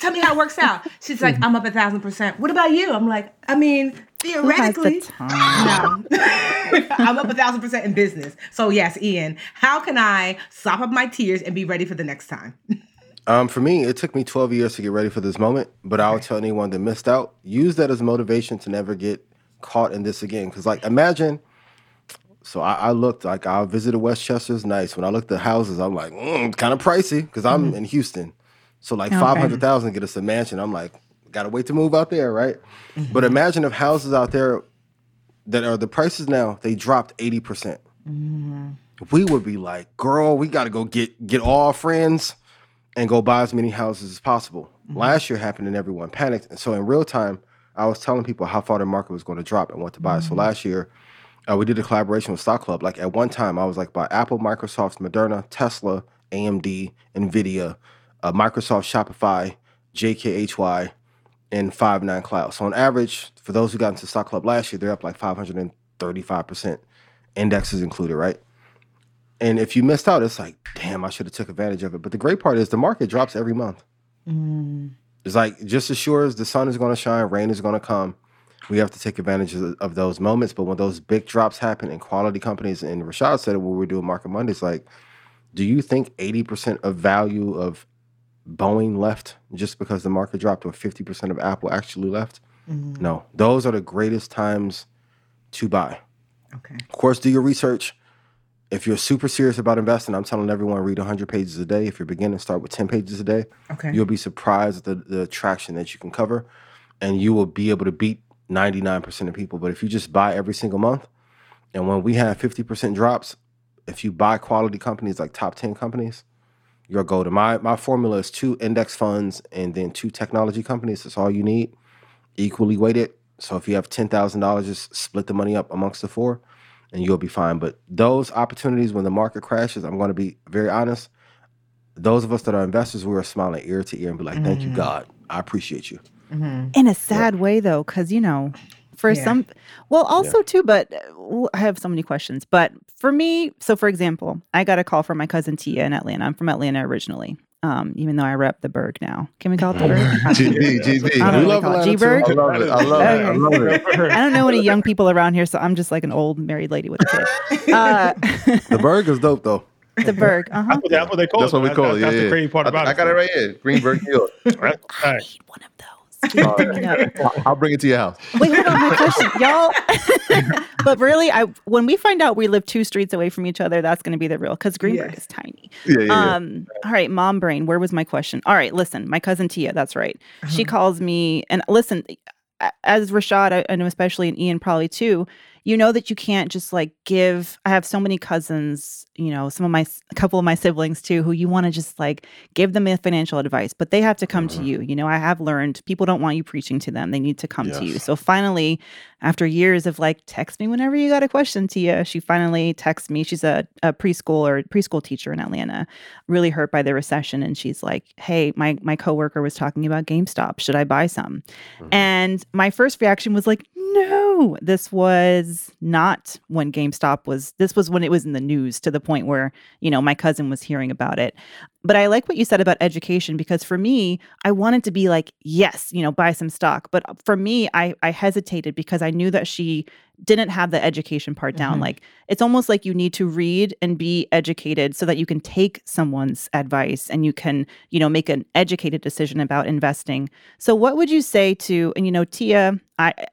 tell me how it works out. She's like, I'm up 1,000%. What about you? I'm like, I mean, theoretically, I'm up 1,000% in business. So yes, Ian, how can I sop up my tears and be ready for the next time? For me, it took me 12 years to get ready for this moment, but I would tell anyone that missed out, use that as motivation to never get caught in this again. Because like, imagine, so I looked, like I visited Westchester's nice. When I looked at houses, I'm like, it's kind of pricey because I'm in Houston. So like 500,000 get us a mansion. I'm like, gotta wait to move out there, right? Mm-hmm. But imagine if houses out there that are the prices now, they dropped 80%. Mm-hmm. We would be like, girl, we gotta go get all our friends and go buy as many houses as possible. Mm-hmm. Last year happened and everyone panicked. And so in real time, I was telling people how far the market was gonna drop and what to buy. Mm-hmm. So last year, we did a collaboration with Stock Club. Like at one time, I was like, buy Apple, Microsoft, Moderna, Tesla, AMD, NVIDIA, Microsoft, Shopify, JKHY, and Five9 Cloud. So on average, for those who got into Stock Club last year, they're up like 535%, indexes included, right? And if you missed out, it's like, damn, I should have took advantage of it. But the great part is the market drops every month. Mm. It's like, just as sure as the sun is going to shine, rain is going to come, we have to take advantage of those moments. But when those big drops happen in quality companies, and Rashad said it when we were doing Market Mondays, like, do you think 80% of value of Boeing left just because the market dropped, or 50% of Apple actually left? Mm-hmm. No, those are the greatest times to buy. Okay. Of course, do your research. If you're super serious about investing, I'm telling everyone read 100 pages a day. If you're beginning, start with 10 pages a day. Okay. You'll be surprised at the traction that you can cover, and you will be able to beat 99% of people. But if you just buy every single month, And when we have 50% drops, if you buy quality companies like top 10 companies, your go-to. My formula is 2 index funds and then 2 technology companies. That's all you need, equally weighted. So if you have $10,000, just split the money up amongst the 4 and you'll be fine. But those opportunities when the market crashes, I'm going to be very honest, those of us that are investors, we are smiling ear to ear and be like, thank you, God. I appreciate you. Mm-hmm. In a sad way, though, because, you know, for some, well, also too, but I have so many questions. But for me, so for example, I got a call from my cousin Tia in Atlanta. I'm from Atlanta originally, even though I rep the Berg now. Can we call it the Berg? GB. I love G-Berg. I love it. I love it. I don't know any young people around here, so I'm just like an old married lady with a kid. The Berg is dope, though. The Berg. That's what they call it. That's what we call it. That's the crazy part about it. I got it right here. Greenburgh Hill. Right. I need one of those. I'll bring it to your house. Wait, hold on, my question, y'all. But really, when we find out we live 2 streets away from each other, that's going to be the real, because Greenburgh is tiny. All right, mom brain, where was my question? All right, listen, my cousin Tia, that's right. Uh-huh. She calls me, and listen, as Rashad, I know especially, and Ian probably too, you know that you can't just like give. I have so many cousins, you know, a couple of my siblings too, who you want to just like give them financial advice, but they have to come to you. You know, I have learned people don't want you preaching to them. They need to come to you. So finally, after years of like, text me whenever you got a question, Tia, she finally texts me. She's a preschool teacher in Atlanta, really hurt by the recession. And she's like, hey, my coworker was talking about GameStop. Should I buy some? Mm-hmm. And my first reaction was like, no, this was not when GameStop was, this was when it was in the news to the point where, you know, my cousin was hearing about it. But I like what you said about education, because for me, I wanted to be like, yes, you know, buy some stock. But for me, I hesitated because I knew that she didn't have the education part down. Like, it's almost like you need to read and be educated so that you can take someone's advice and you can, you know, make an educated decision about investing. So what would you say to, and you know, Tia,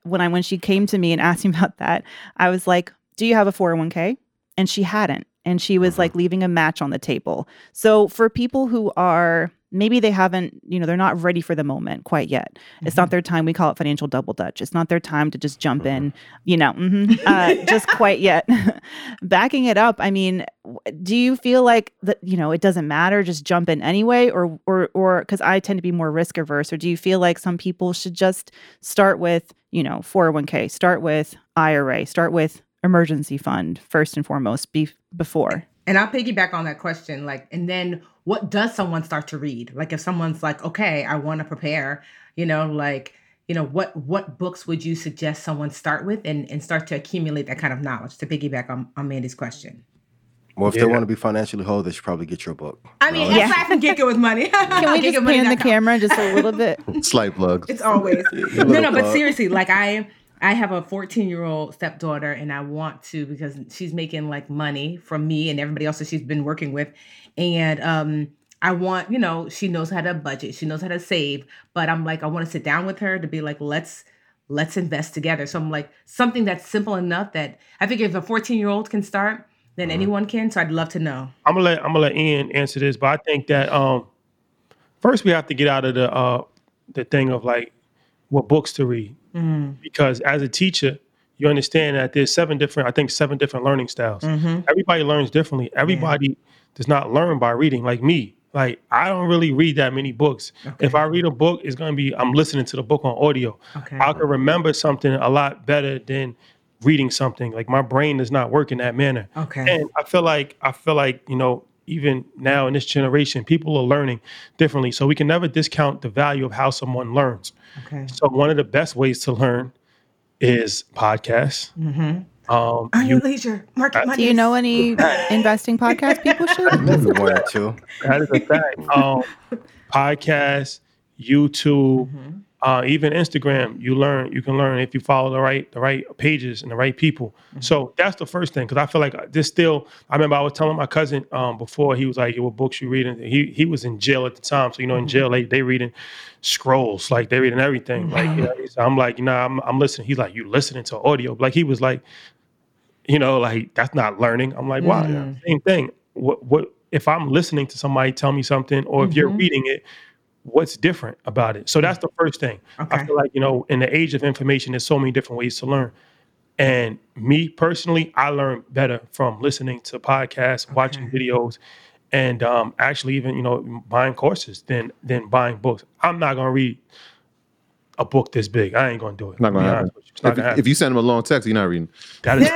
when she came to me and asked me about that, I was like, do you have a 401k? And she hadn't. And she was like leaving a match on the table. So for people who are, maybe they haven't, you know, they're not ready for the moment quite yet. Mm-hmm. It's not their time. We call it financial double dutch. It's not their time to just jump in, you know, just quite yet. Backing it up. I mean, do you feel like that, you know, it doesn't matter, just jump in anyway, or because I tend to be more risk averse, or do you feel like some people should just start with, you know, 401k, start with IRA, start with emergency fund first and foremost before? And I'll piggyback on that question. Like, and then what does someone start to read? Like, if someone's like, okay, I want to prepare, you know, like, you know, what books would you suggest someone start with and start to accumulate that kind of knowledge, to piggyback on Mandy's question? Well, if they want to be financially whole, they should probably get your book. I mean, aside from Get Good With Money. Can we just pan the camera just a little bit? Slight plugs. It's always. No, but seriously, like I have a 14-year-old stepdaughter, and I want to, because she's making like money from me and everybody else that she's been working with. And I want, you know, she knows how to budget, she knows how to save, but I'm like, I want to sit down with her to be like, let's invest together. So I'm like, something that's simple enough that I think if a 14-year-old can start, then anyone can. So I'd love to know. I'm gonna let Ian answer this, but I think that first we have to get out of the thing of like what books to read. Because as a teacher, you understand that there's 7 different learning styles. Everybody learns differently. Everybody does not learn by reading. Like me, like I don't really read that many books. If I read a book, it's going to be, I'm listening to the book on audio. I can remember something a lot better than reading something. Like my brain does not work in that manner. And I feel like, you know, even now in this generation, people are learning differently. So we can never discount the value of how someone learns. So one of the best ways to learn is podcasts. Earn Your Leisure, Market Mondays. Do you know any investing podcast people should? That is a fact. Podcasts, YouTube, even Instagram. You can learn if you follow the right pages and the right people. So that's the first thing, because I feel like there's still. I remember I was telling my cousin before, he was like, "What books you reading?" He was in jail at the time, so you know, in jail they reading scrolls, like they reading everything. Like you know, I'm like, nah, I'm listening. He's like, "You listening to audio?" Like he was like, you know, like that's not learning. I'm like, wow, same thing. What if I'm listening to somebody tell me something, or if you're reading it? What's different about it? So that's the first thing. I feel like, you know, in the age of information, there's so many different ways to learn. And me personally, I learned better from listening to podcasts, watching videos, and actually even, you know, buying courses than buying books. I'm not going to read a book this big. I ain't going to do it. Not going to happen. If you send them a long text, you're not reading. That is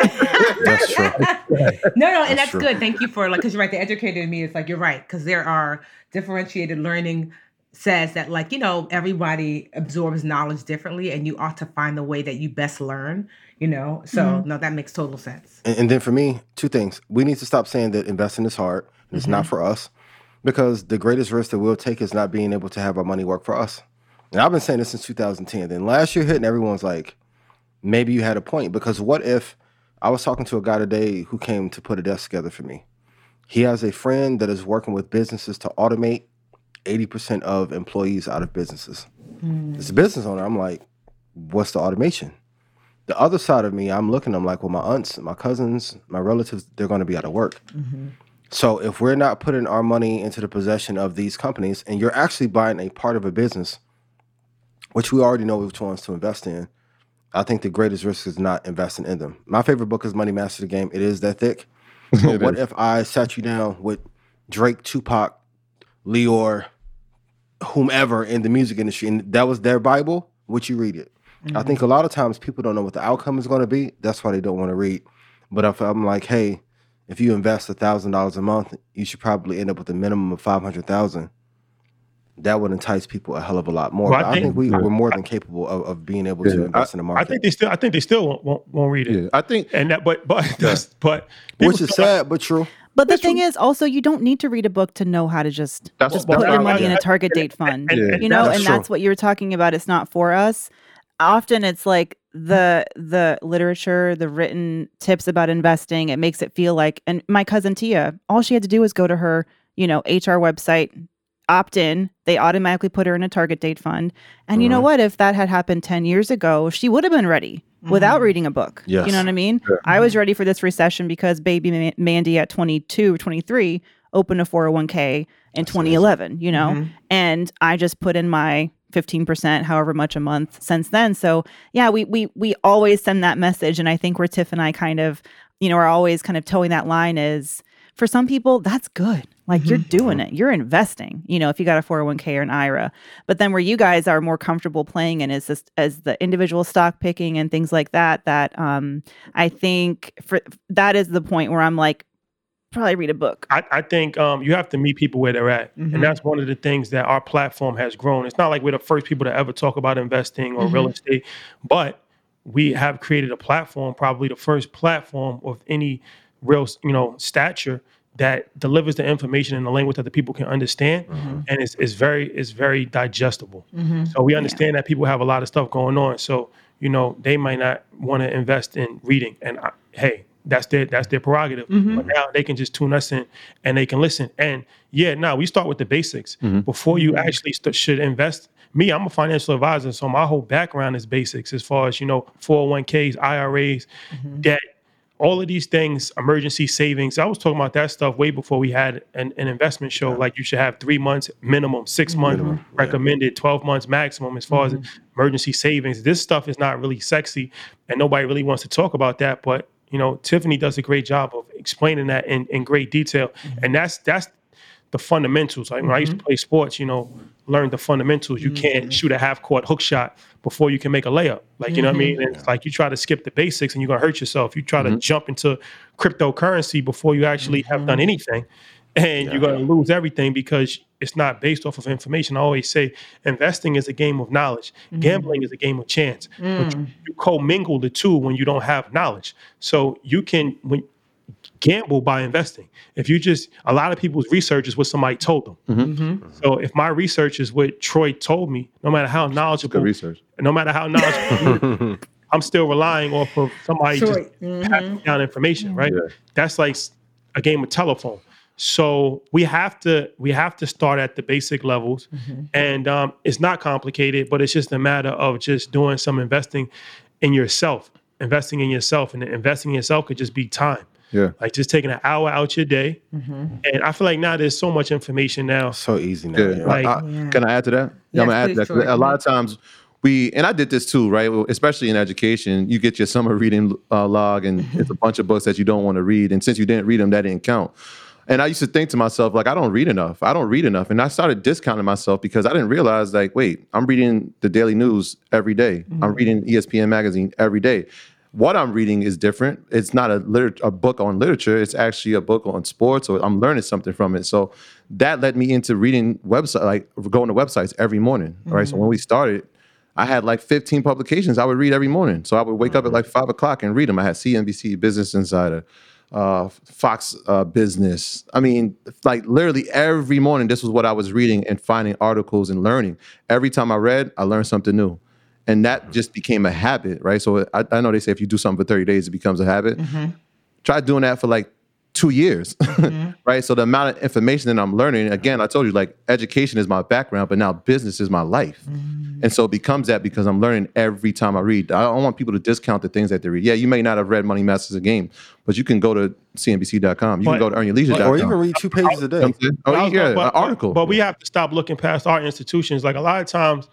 true. That's true. No, and that's good. Thank you for, like, because you're right. The educated in me is like, you're right. Because there are differentiated learning says that, like, you know, everybody absorbs knowledge differently and you ought to find the way that you best learn, you know? So no, that makes total sense. And then for me, two things. We need to stop saying that investing is hard. And it's not for us, because the greatest risk that we'll take is not being able to have our money work for us. And I've been saying this since 2010. Then last year hit and everyone's like, maybe you had a point, because what if I was talking to a guy today who came to put a desk together for me. He has a friend that is working with businesses to automate 80% of employees out of businesses. As a business owner, I'm like, what's the automation? The other side of me, I'm looking, I'm like, well, my aunts, my cousins, my relatives, they're going to be out of work. So if we're not putting our money into the possession of these companies, and you're actually buying a part of a business, which we already know which ones to invest in, I think the greatest risk is not investing in them. My favorite book is Money Master the Game. It is that thick. But what if I sat you down with Drake, Tupac, Lior, whomever in the music industry, and that was their Bible, would you read it? I think a lot of times people don't know what the outcome is going to be. That's why they don't want to read. But if I'm like, hey, if you invest $1,000 a month, you should probably end up with a minimum of $500,000. That would entice people a hell of a lot more. Well, I think we're more than capable of being able to invest in the market. I think they still won't read it. I think, and that, but which is sad, but true. But the thing is, also, you don't need to read a book to know how to just put your money in a target date fund, you know. And that's what you were talking about. It's not for us. Often, it's like the literature, the written tips about investing. It makes it feel like. And my cousin Tia, all she had to do was go to her, you know, HR website, opt in. They automatically put her in a target date fund. And you know what? If that had happened 10 years ago, she would have been ready. Without reading a book. Yes. You know what I mean? Yeah. I was ready for this recession because baby Mandy at 22 or 23 opened a 401k in 2011, you know? And I just put in my 15%, however much a month since then. So yeah, we always send that message. And I think where Tiff and I kind of, you know, are always kind of towing that line is, for some people, that's good. Like you're doing it, you're investing, you know, if you got a 401k or an IRA. But then where you guys are more comfortable playing in is this, as the individual stock picking and things like that, that I think for that is the point where I'm like, probably read a book. I think you have to meet people where they're at. And that's one of the things that our platform has grown. It's not like we're the first people to ever talk about investing or real estate, but we have created a platform, probably the first platform of any real, you know, stature that delivers the information in the language that the people can understand, and it's very digestible. So we understand that people have a lot of stuff going on. So you know they might not want to invest in reading, and hey, that's their prerogative. But now they can just tune us in and they can listen. And we start with the basics before you actually should invest. Me, I'm a financial advisor, so my whole background is basics as far as, you know, 401ks, IRAs, debt. All of these things, emergency savings. I was talking about that stuff way before we had an investment show. Yeah. Like you should have 3 months minimum, 6 months recommended, 12 months maximum as far as emergency savings. This stuff is not really sexy and nobody really wants to talk about that. But, you know, Tiffany does a great job of explaining that in great detail. And that's the fundamentals. Like when I used to play sports, you know, learn the fundamentals. You can't shoot a half-court hook shot before you can make a layup. Like, you know what I mean? And it's like you try to skip the basics and you're going to hurt yourself. You try to jump into cryptocurrency before you actually have done anything. And you're going to lose everything because it's not based off of information. I always say investing is a game of knowledge. Gambling is a game of chance. But you co-mingle the two when you don't have knowledge. So you can gamble by investing. If you just, a lot of people's research is what somebody told them. So if my research is what Troy told me, no matter how knowledgeable, I'm still relying off of somebody just passing down information, right? That's like a game of telephone. So we have to start at the basic levels, and it's not complicated, but it's just a matter of just doing some investing in yourself, and investing in yourself could just be time. Yeah, like just taking an hour out your day, and I feel like now there's so much information now. So easy now. Yeah. Like, can I add to that? Yeah, I'm gonna add to that. A lot of times and I did this too, right? Especially in education, you get your summer reading log, and it's a bunch of books that you don't want to read. And since you didn't read them, that didn't count. And I used to think to myself, like, I don't read enough. And I started discounting myself because I didn't realize, like, wait, I'm reading the Daily News every day. Mm-hmm. I'm reading ESPN magazine every day. What I'm reading is different. It's not a book on literature. It's actually a book on sports, or I'm learning something from it. So that led me into reading websites, like going to websites every morning, mm-hmm. right? So when we started, I had like 15 publications I would read every morning. So I would wake up at like 5 o'clock and read them. I had CNBC, Business Insider, Fox Business. I mean, like literally every morning, this was what I was reading and finding articles and learning. Every time I read, I learned something new. And that just became a habit, right? So I know they say if you do something for 30 days, it becomes a habit. Mm-hmm. Try doing that for like 2 years, mm-hmm. right? So the amount of information that I'm learning, again, I told you, like, education is my background, but now business is my life. Mm-hmm. And so it becomes that because I'm learning every time I read. I don't want people to discount the things that they read. Yeah, you may not have read Money Masters of Game, but you can go to cnbc.com. You can go to earnyourleisure.com. Or even read 2 pages a day. An article. But we have to stop looking past our institutions. Like, a lot of times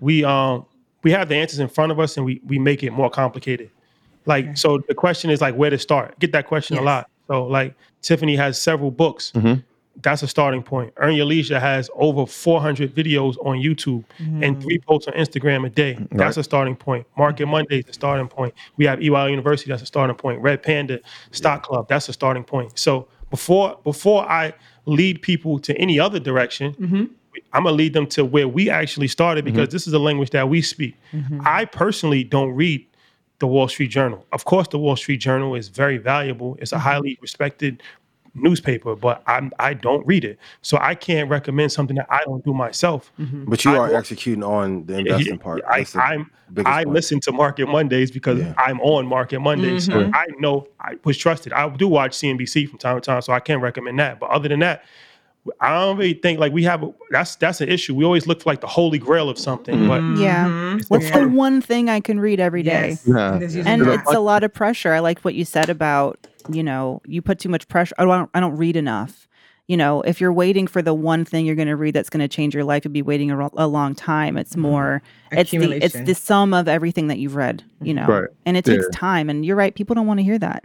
we have the answers in front of us, and we make it more complicated. Like, so the question is, like, where to start? Get that question a lot. So, like, Tiffany has several books. Mm-hmm. That's a starting point. Earn Your Leisure has over 400 videos on YouTube and 3 posts on Instagram a day. Right. That's a starting point. Market Mondays, a starting point. We have EYL University. That's a starting point. Red Panda, Stock Club. That's a starting point. So before I lead people to any other direction, mm-hmm. I'm going to lead them to where we actually started, because mm-hmm. this is the language that we speak. Mm-hmm. I personally don't read the Wall Street Journal. Of course, the Wall Street Journal is very valuable. It's a highly respected newspaper, but I don't read it. So I can't recommend something that I don't do myself. Mm-hmm. But you are executing on the investing part. I listen to Market Mondays because I'm on Market Mondays. Mm-hmm. So I know I was trusted. I do watch CNBC from time to time, so I can recommend that. But other than that, I don't really think, like, we have that's an issue. We always look for, like, the holy grail of something. Mm-hmm. But what's the one thing I can read every day? Yes. Yeah. And it's a lot of pressure. I liked what you said about, you know, you put too much pressure. I don't read enough. You know, if you're waiting for the one thing you're going to read that's going to change your life, you'd be waiting a long time. It's more, it's the sum of everything that you've read, you know, right. And it takes time. And you're right. People don't want to hear that.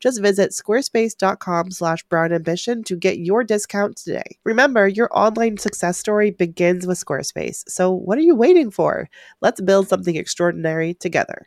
Just visit squarespace.com/brownambition to get your discount today. Remember, your online success story begins with Squarespace. So what are you waiting for? Let's build something extraordinary together.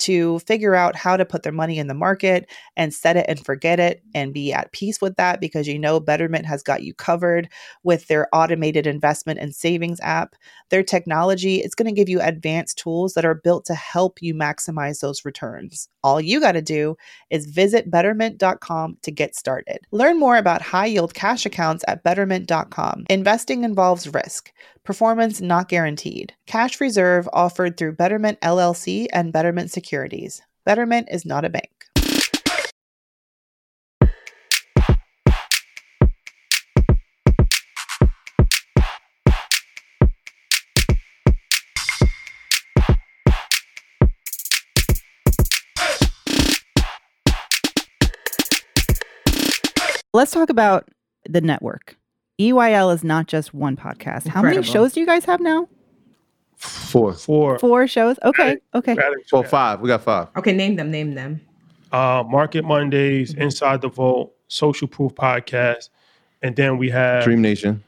to figure out how to put their money in the market and set it and forget it and be at peace with that, because you know Betterment has got you covered with their automated investment and savings app. Their technology, it's going to give you advanced tools that are built to help you maximize those returns. All you got to do is visit Betterment.com to get started. Learn more about high-yield cash accounts at Betterment.com. Investing involves risk. Performance not guaranteed. Cash reserve offered through Betterment LLC and Betterment Securities. Betterment is not a bank. Let's talk about the network. EYL is not just one podcast. Incredible. How many shows do you guys have now? Four shows? Okay. Okay. Well, five. We got five. Okay. Name them. Market Mondays, mm-hmm. Inside the Vault, Social Proof Podcast. And then we have Dream Nation.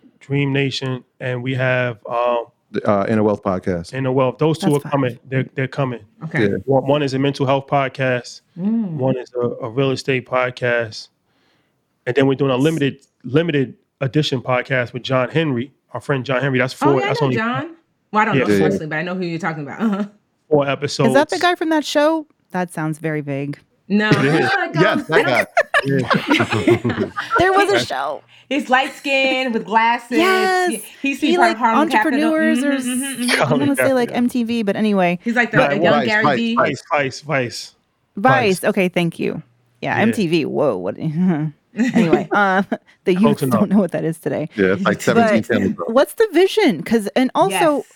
And we have Inner Wealth Podcast. Those two are coming. They're coming. Okay. Yeah. One is a mental health podcast. Mm. One is a real estate podcast. And then we're doing a limited edition podcast with John Henry, our friend John Henry. That's four. Oh, yeah, that's only John. Well, I don't know personally, but I know who you're talking about. Uh-huh. 4 episodes. Is that the guy from that show? That sounds very vague. No. Yes, that guy. Yeah. There was a show. He's light skinned with glasses. Yes. He's like Harlem entrepreneurs Capital. I want to say like MTV, but anyway. He's like the young Gary Vee. Vice. Okay, thank you. Yeah. MTV. Whoa. What? Anyway, the youth don't know what that is today. Yeah, it's like 17 families. What's the vision?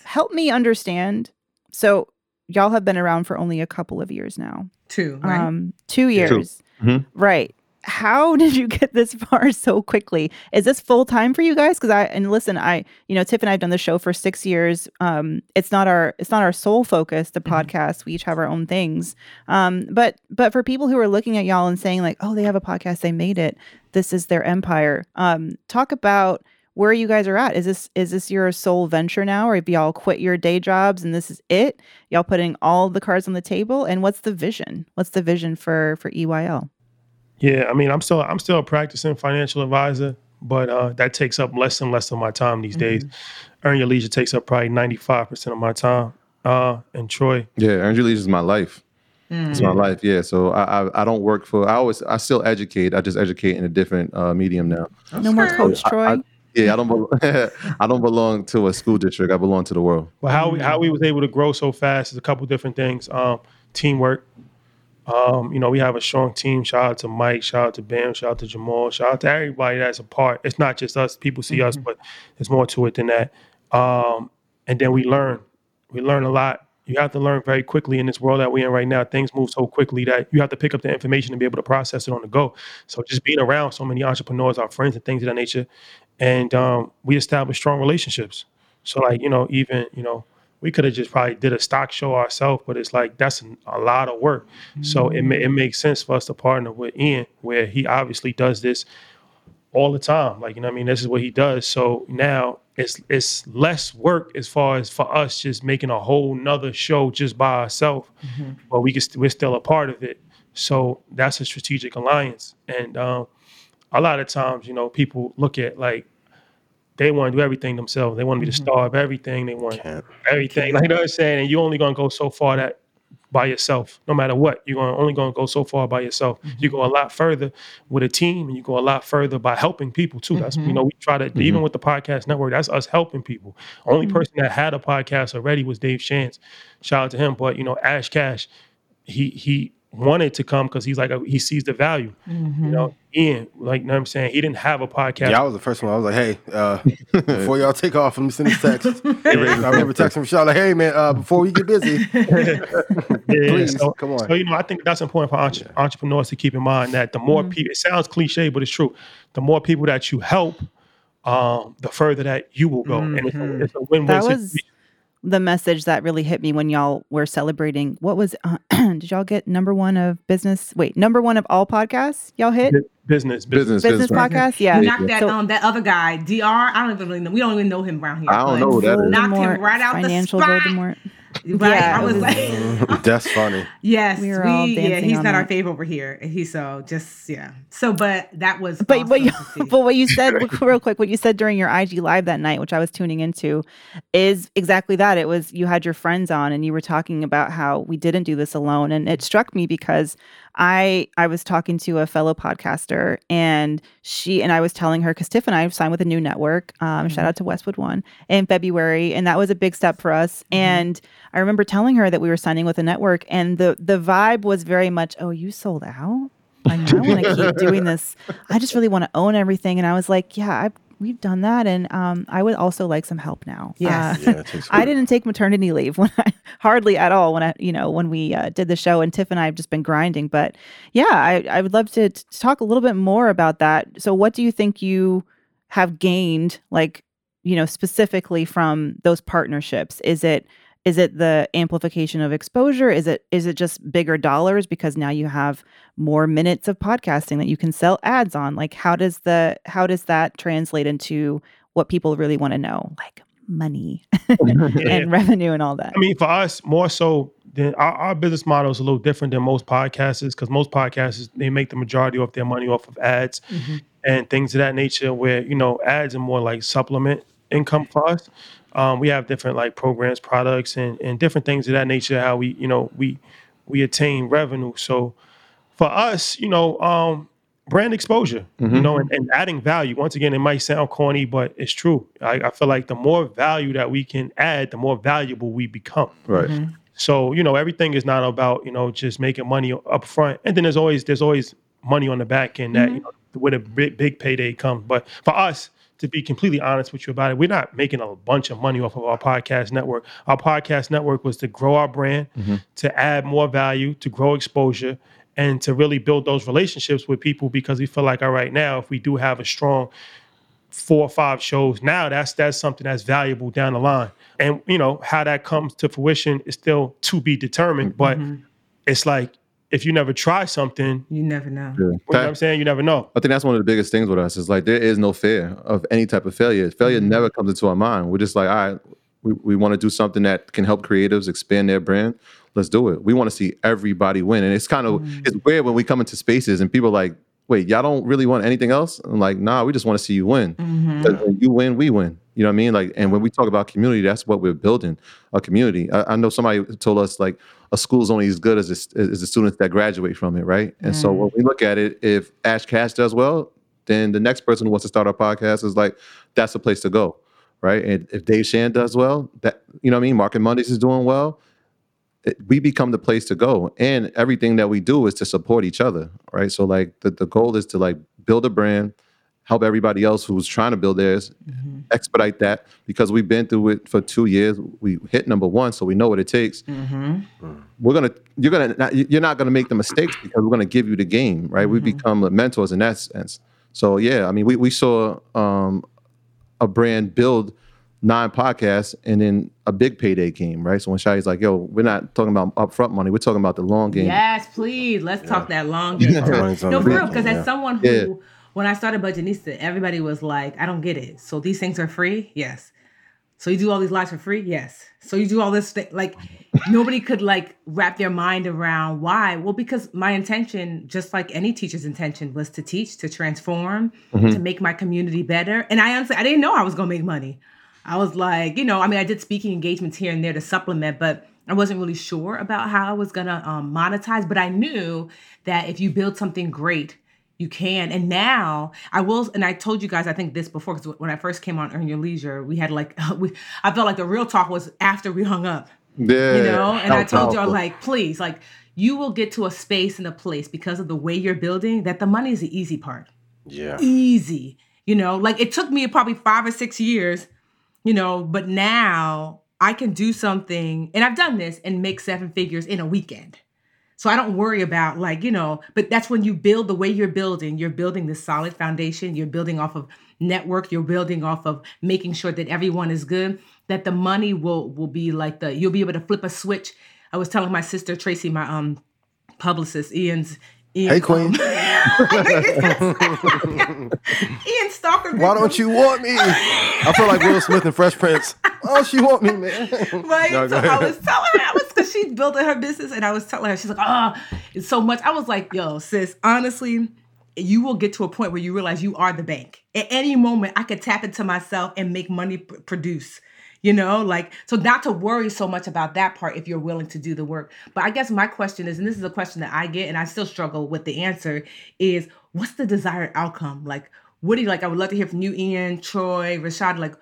Help me understand. So y'all have been around for only a couple of years now. 2, right? 2 years. Mm-hmm. Right. How did you get this far so quickly? Is this full time for you guys? Because Tiff and I have done the show for 6 years. It's not our sole focus, the podcast. We each have our own things. But for people who are looking at y'all and saying like, oh, they have a podcast, they made it. This is their empire. Talk about where you guys are at. Is this your sole venture now, or if y'all quit your day jobs and this is it? Y'all putting all the cards on the table. And what's the vision? What's the vision for EYL? Yeah, I mean, I'm still a practicing financial advisor, but that takes up less and less of my time these days. Earn Your Leisure takes up probably 95% of my time. And Troy, Earn Your Leisure is my life. Mm. It's my life. Yeah, so I don't work for. I still educate. I just educate in a different medium now. No more coach, Troy. I don't belong to a school district. I belong to the world. Well, how we was able to grow so fast is a couple different things. Teamwork. We have a strong team. Shout out to Mike, shout out to Bam, shout out to Jamal, shout out to everybody that's a part. It's not just us. People see us, but there's more to it than that. And then we learn. We learn a lot. You have to learn very quickly in this world that we're in right now. Things move so quickly that you have to pick up the information and be able to process it on the go. So just being around so many entrepreneurs, our friends, and things of that nature. And we establish strong relationships. So we could have just probably did a stock show ourselves, but it's like that's a lot of work. Mm-hmm. So it makes sense for us to partner with Ian, where he obviously does this all the time. Like, you know what I mean? This is what he does. So now it's less work as far as for us just making a whole nother show just by ourselves. Mm-hmm. But we're still a part of it. So that's a strategic alliance. And a lot of times, people look at like, they want to do everything themselves. They want to be the star of everything. They want everything. Like, you know what I'm saying? And you're only going to go so far that by yourself, no matter what. You're only going to go so far by yourself. Mm-hmm. You go a lot further with a team, and you go a lot further by helping people, too. That's, we try to, even with the podcast network, that's us helping people. Only person that had a podcast already was Dave Shantz. Shout out to him. But, Ash Cash, he wanted to come because he's like, he sees the value. Mm-hmm. You know, Ian, like, you know what I'm saying? He didn't have a podcast. Yeah, I was the first one. I was like, hey, before y'all take off, let me send this text. I remember texting Rashad, like, hey, man, before we get busy, please, so, come on. So, you know, I think that's important for entrepreneurs to keep in mind that the more people, it sounds cliche, but it's true. The more people that you help, the further that you will go. Mm-hmm. And it's a win-win situation. The message that really hit me when y'all were celebrating, what was, did y'all get number one of all podcasts y'all hit? Business podcast? Yeah. We knocked that other guy, DR, I don't even really know. We don't even know him around here. I don't know who that is. Knocked him right out financial the spot. Voldemort. Right. Yeah. I was like. That's funny. Yes. He's not our fave over here. But that was what you said real quick, what you said during your IG Live that night, which I was tuning into, is exactly that. It was, you had your friends on and you were talking about how we didn't do this alone. And it struck me because I was talking to a fellow podcaster and I was telling her, because Tiff and I signed with a new network, shout out to Westwood One, in February. And that was a big step for us. Mm-hmm. And I remember telling her that we were signing with a network, and the vibe was very much, oh, you sold out? Like, I want to keep doing this. I just really want to own everything. And I was like, yeah, we've done that. And I would also like some help now. Yes. I didn't take maternity leave hardly at all when we did the show, and Tiff and I have just been grinding. But yeah, I would love to talk a little bit more about that. So what do you think you have gained, like, you know, specifically from those partnerships? Is it the amplification of exposure? Is it just bigger dollars because now you have more minutes of podcasting that you can sell ads on? Like, how does that translate into what people really want to know, like money and revenue and all that? I mean, for us, more so than our business model is a little different than most podcasters, because most podcasters, they make the majority of their money off of ads and things of that nature, where, you know, ads are more like supplement income for us. We have different like programs, products, and different things of that nature, how we, you know, we attain revenue. So for us, you know, brand exposure, you know, and adding value. Once again, it might sound corny, but it's true. I feel like the more value that we can add, the more valuable we become. Right. Mm-hmm. So, you know, everything is not about, you know, just making money up front. And then there's always money on the back end that, you know, when a big payday comes. But for us, to be completely honest with you about it, we're not making a bunch of money off of our podcast network. Our podcast network was to grow our brand, to add more value, to grow exposure, and to really build those relationships with people, because we feel like, all right, now, if we do have a strong 4 or 5 shows, now that's something that's valuable down the line. And, you know, how that comes to fruition is still to be determined, but it's like, if you never try something, you never know. Yeah. You know what I'm saying? You never know. I think that's one of the biggest things with us is like, there is no fear of any type of failure. Failure never comes into our mind. We're just like, all right, we want to do something that can help creatives expand their brand. Let's do it. We want to see everybody win. And it's kind of, it's weird when we come into spaces and people are like, wait, y'all don't really want anything else? I'm like, nah, we just want to see you win. When you win, we win. You know what I mean? Like, and when we talk about community, that's what we're building, a community. I know somebody told us, like, a school's only as good as the students that graduate from it, right? And so when we look at it, if Ash Cash does well, then the next person who wants to start our podcast is like, that's the place to go, right? And if Dave Shan does well, that, you know what I mean? Market Mondays is doing well. We become the place to go, and everything that we do is to support each other, right? So like the goal is to like build a brand, help everybody else who's trying to build theirs, expedite that, because we've been through it for 2 years. We hit number one, so we know what it takes. You're not gonna make the mistakes, because we're gonna give you the game, right? We become mentors in that sense. So yeah, I mean, we saw a brand build 9 podcasts, and then a big payday came, right? So when Shadi's like, yo, we're not talking about upfront money, we're talking about the long game. Yes, please, let's talk that long game. No, for real, because as someone who, when I started Budgetista, everybody was like, I don't get it. So these things are free? Yes. So you do all these lives for free? Yes. So you do all this thing, like, nobody could like wrap their mind around why. Well, because my intention, just like any teacher's intention, was to teach, to transform, to make my community better. And I honestly, I didn't know I was gonna make money. I was like, you know, I mean, I did speaking engagements here and there to supplement, but I wasn't really sure about how I was going to monetize. But I knew that if you build something great, you can. And now I will. And I told you guys, I think this before, because when I first came on Earn Your Leisure, we had like, I felt like the real talk was after we hung up, you know, and I told you, like, please, like, you will get to a space and a place because of the way you're building that the money is the easy part. Yeah. Easy. You know, like it took me probably 5 or 6 years, you know, but now I can do something, and I've done this, and make 7 figures in a weekend. So I don't worry about like, you know, but that's when you build the way you're building this solid foundation, you're building off of network, you're building off of making sure that everyone is good, that the money will be like the, you'll be able to flip a switch. I was telling my sister, Tracy, my publicist, Ian. Hey, Queen. Ian Stalker. Why don't you want me? I feel like Will Smith and Fresh Prince. Oh, she want me, man. Right? No, so I was telling her, because she's building her business, and I was telling her, she's like, it's so much. I was like, yo, sis, honestly, you will get to a point where you realize you are the bank. At any moment, I could tap into myself and make money produce, you know? Like, so not to worry so much about that part if you're willing to do the work. But I guess my question is, and this is a question that I get, and I still struggle with the answer, is what's the desired outcome? Like, what do you like? I would love to hear from you, Ian, Troy, Rashad, like,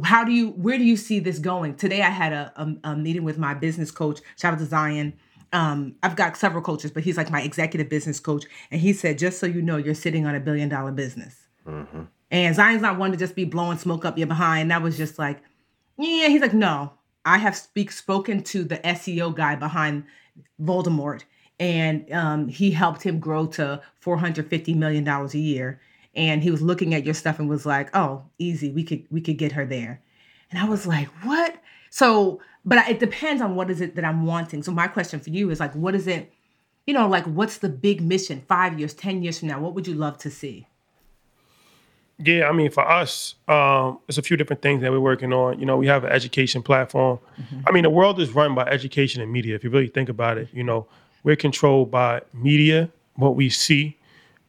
how do you, where do you see this going? Today I had a meeting with my business coach, shout out to Zion. I've got several coaches, but he's like my executive business coach. And he said, just so you know, you're sitting on $1 billion business. Mm-hmm. And Zion's not one to just be blowing smoke up your behind. That was just like, yeah, he's like, no, I have spoken to the SEO guy behind Voldemort. And he helped him grow to $450 million a year. And he was looking at your stuff and was like, oh, easy. We could get her there. And I was like, what? So, but it depends on what is it that I'm wanting. So my question for you is like, what is it, you know, like what's the big mission 5 years, 10 years from now? What would you love to see? Yeah, I mean, for us, it's a few different things that we're working on. You know, we have an education platform. Mm-hmm. I mean, the world is run by education and media. If you really think about it, you know, we're controlled by media, what we see.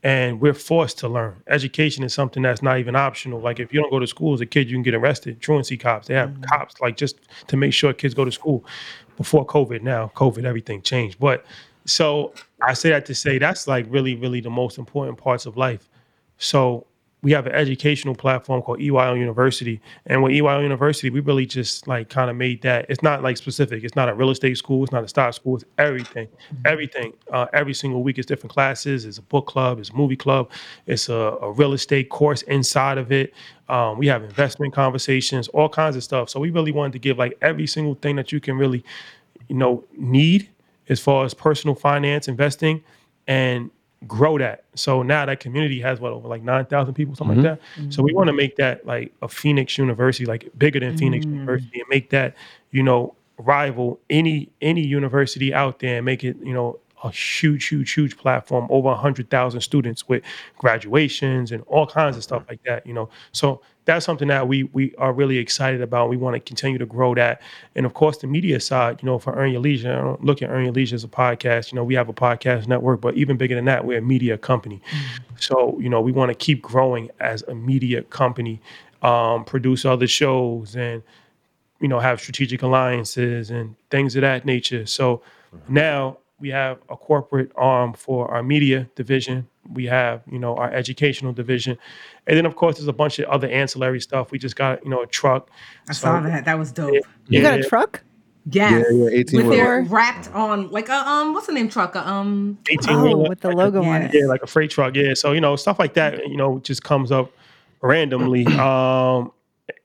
And we're forced to learn. Education is something that's not even optional. Like if you don't go to school as a kid, you can get arrested. Truancy cops, they have mm-hmm. cops like just to make sure kids go to school. Before COVID, now COVID, everything changed. But so I say that to say that's like really, really the most important parts of life. So we have an educational platform called EYL University. And with EYL University, we really just like kind of made that. It's not like specific. It's not a real estate school. It's not a stock school. It's everything, everything. Every single week it's different classes. It's a book club. It's a movie club. It's a real estate course inside of it. We have investment conversations, all kinds of stuff. So we really wanted to give like every single thing that you can really, you know, need as far as personal finance, investing, and grow that. So now that community has what, over like 9,000 people, something like that. Mm-hmm. So we want to make that like a Phoenix University, like bigger than Phoenix University, and make that, you know, rival any university out there and make it, you know, a huge, huge, huge platform, over 100,000 students with graduations and all kinds of stuff like that, you know. So that's something that we are really excited about. We want to continue to grow that. And of course, the media side, you know, for Earn Your Leisure, look at Earn Your Leisure as a podcast. You know, we have a podcast network, but even bigger than that, we're a media company. So, you know, we want to keep growing as a media company, produce other shows and, you know, have strategic alliances and things of that nature. So now, we have a corporate arm for our media division. We have, you know, our educational division. And then, of course, there's a bunch of other ancillary stuff. We just got, you know, a truck. I saw that. That was dope. Yeah. You got a truck? Yes. Yeah, 18 wheeler. Wrapped on, like, what's the name truck? 18 wheeler. Oh, with the logo on it. Yeah, like a freight truck. Yeah. So, you know, stuff like that, you know, just comes up randomly.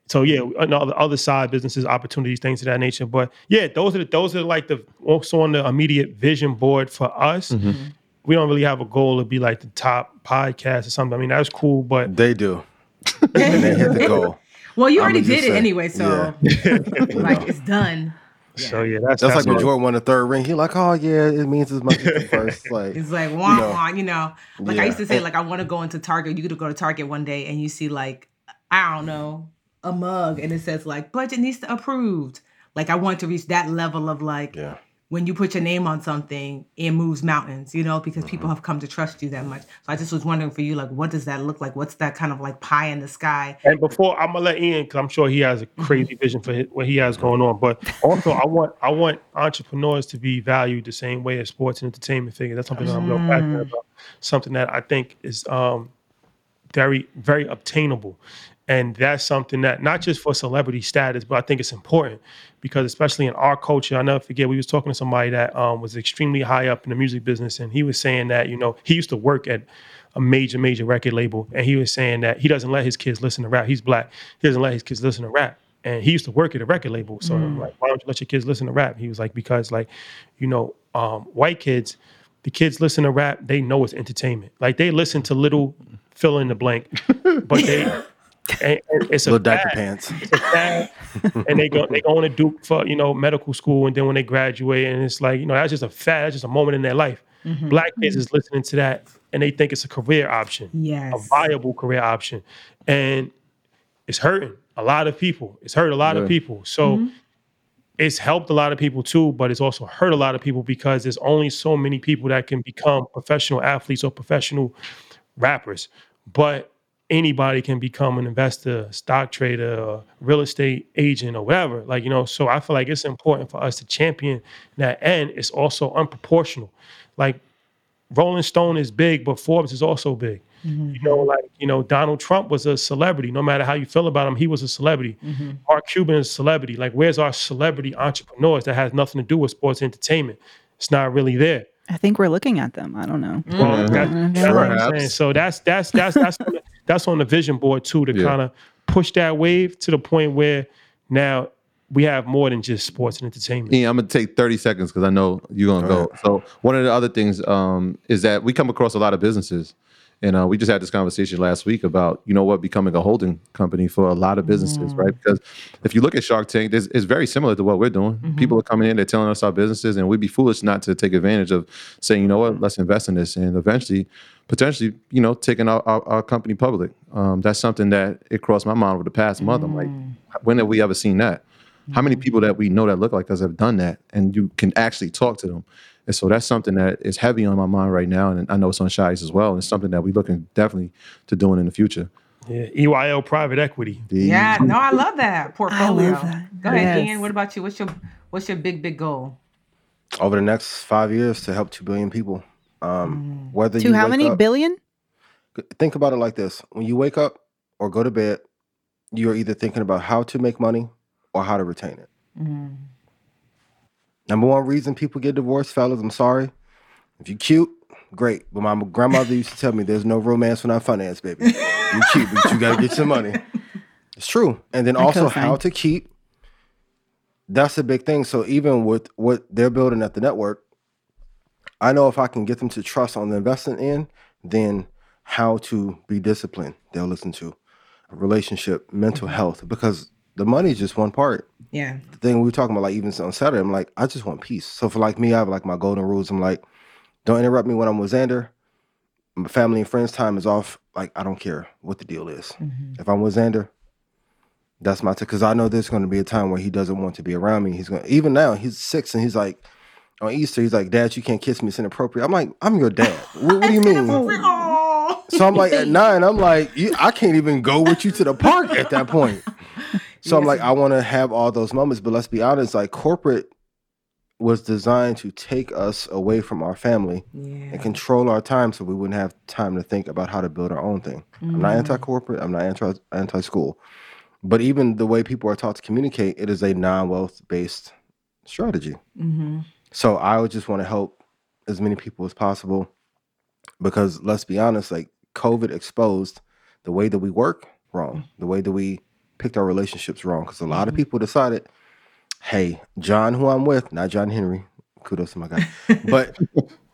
So yeah, the other side businesses, opportunities, things of that nature. But yeah, those are like the also on the immediate vision board for us. Mm-hmm. We don't really have a goal to be like the top podcast or something. I mean, that's cool, but they do. And they hit the goal. Well, you already did it anyway, so yeah. Like it's done. Yeah. So yeah, that's like when Jordan won the third ring. He like, oh yeah, it means as much as the first. Like it's like wah wah, you know. Like yeah. I used to say, like I want to go into Target. You could go to Target one day and you see like I don't know. A mug and it says like budget needs to approved. Like I want to reach that level of like when you put your name on something, it moves mountains, you know, because people have come to trust you that much. So I just was wondering for you, like, what does that look like? What's that kind of like pie in the sky? And before I'm gonna let Ian, because I'm sure he has a crazy vision for what he has going on. But also, I want entrepreneurs to be valued the same way as sports and entertainment figures. That's something that I'm real passionate about. Something that I think is very, very obtainable. And that's something that not just for celebrity status, but I think it's important because especially in our culture, I never forget, we was talking to somebody that was extremely high up in the music business. And he was saying that, you know, he used to work at a major, major record label. And he was saying that he doesn't let his kids listen to rap. He's black. He doesn't let his kids listen to rap. And he used to work at a record label. So I'm like, why don't you let your kids listen to rap? He was like, because like, you know, white kids, the kids listen to rap. They know it's entertainment. Like they listen to little fill in the blank, but they... And it's a little diaper pants. It's a fad. And they go on to Duke for, you know, medical school, and then when they graduate, and it's like, you know, that's just a fad. That's just a moment in their life. Mm-hmm. Black kids is listening to that, and they think it's a career option, yes, a viable career option, and it's hurting a lot of people. It's hurt a lot of people. So it's helped a lot of people too, but it's also hurt a lot of people because there's only so many people that can become professional athletes or professional rappers, but anybody can become an investor, stock trader, or real estate agent, or whatever. Like, you know, so I feel like it's important for us to champion that. And it's also unproportional. Like, Rolling Stone is big, but Forbes is also big. Mm-hmm. You know, like, you know, Donald Trump was a celebrity. No matter how you feel about him, he was a celebrity. Mm-hmm. Mark Cuban is a celebrity. Like, where's our celebrity entrepreneurs that has nothing to do with sports entertainment? It's not really there. I think we're looking at them. I don't know. Well, that's what I'm saying. So that's that's on the vision board too, to kind of push that wave to the point where now we have more than just sports and entertainment. Ian, I'm going to take 30 seconds because I know you're going to go. Right. So one of the other things is that we come across a lot of businesses, and we just had this conversation last week about, you know what, becoming a holding company for a lot of businesses, right? Because if you look at Shark Tank, it's very similar to what we're doing. Mm-hmm. People are coming in, they're telling us our businesses, and we'd be foolish not to take advantage of saying, you know what, let's invest in this. And eventually, potentially, you know, taking our company public. That's something that it crossed my mind over the past month. I'm like, when have we ever seen that? How many people that we know that look like us have done that? And you can actually talk to them. And so that's something that is heavy on my mind right now. And I know it's on Shai's as well. And it's something that we're looking definitely to doing in the future. Yeah, EYL private equity. Yeah, no, I love that portfolio. I love that. Go ahead, Ian. What about you? What's your big goal? Over the next 5 years to help 2 billion people. Whether to you how many up, billion? Think about it like this. When you wake up or go to bed, you're either thinking about how to make money or how to retain it. Mm. Number one reason people get divorced, fellas, I'm sorry. If you're cute, great. But my grandmother used to tell me there's no romance without finance, baby. You're cute, but you got to get your money. It's true. And then also how to keep. That's a big thing. So even with what they're building at the network, I know if I can get them to trust on the investment end, then how to be disciplined, they'll listen to. A relationship, mental health, because the money is just one part. Yeah. The thing we were talking about, like even on Saturday, I'm like, I just want peace. So for like me, I have like my golden rules. I'm like, don't interrupt me when I'm with Xander. My family and friends time is off. Like, I don't care what the deal is. Mm-hmm. If I'm with Xander, that's my time. Because I know there's going to be a time where he doesn't want to be around me. He's going to, even now, he's 6 and he's like, on Easter, he's like, Dad, you can't kiss me. It's inappropriate. I'm like, I'm your dad. What do you mean? So I'm like, at 9, I'm like, I can't even go with you to the park at that point. So I'm like, I want to have all those moments, but let's be honest, like corporate was designed to take us away from our family and control our time so we wouldn't have time to think about how to build our own thing. Mm. I'm not anti-corporate, I'm not anti-school, but even the way people are taught to communicate, it is a non-wealth-based strategy. Mm-hmm. So I would just want to help as many people as possible because let's be honest, like COVID exposed the way that we work wrong, the way that we picked our relationships wrong because a lot of people decided, hey, John, who I'm with, not John Henry, kudos to my guy, but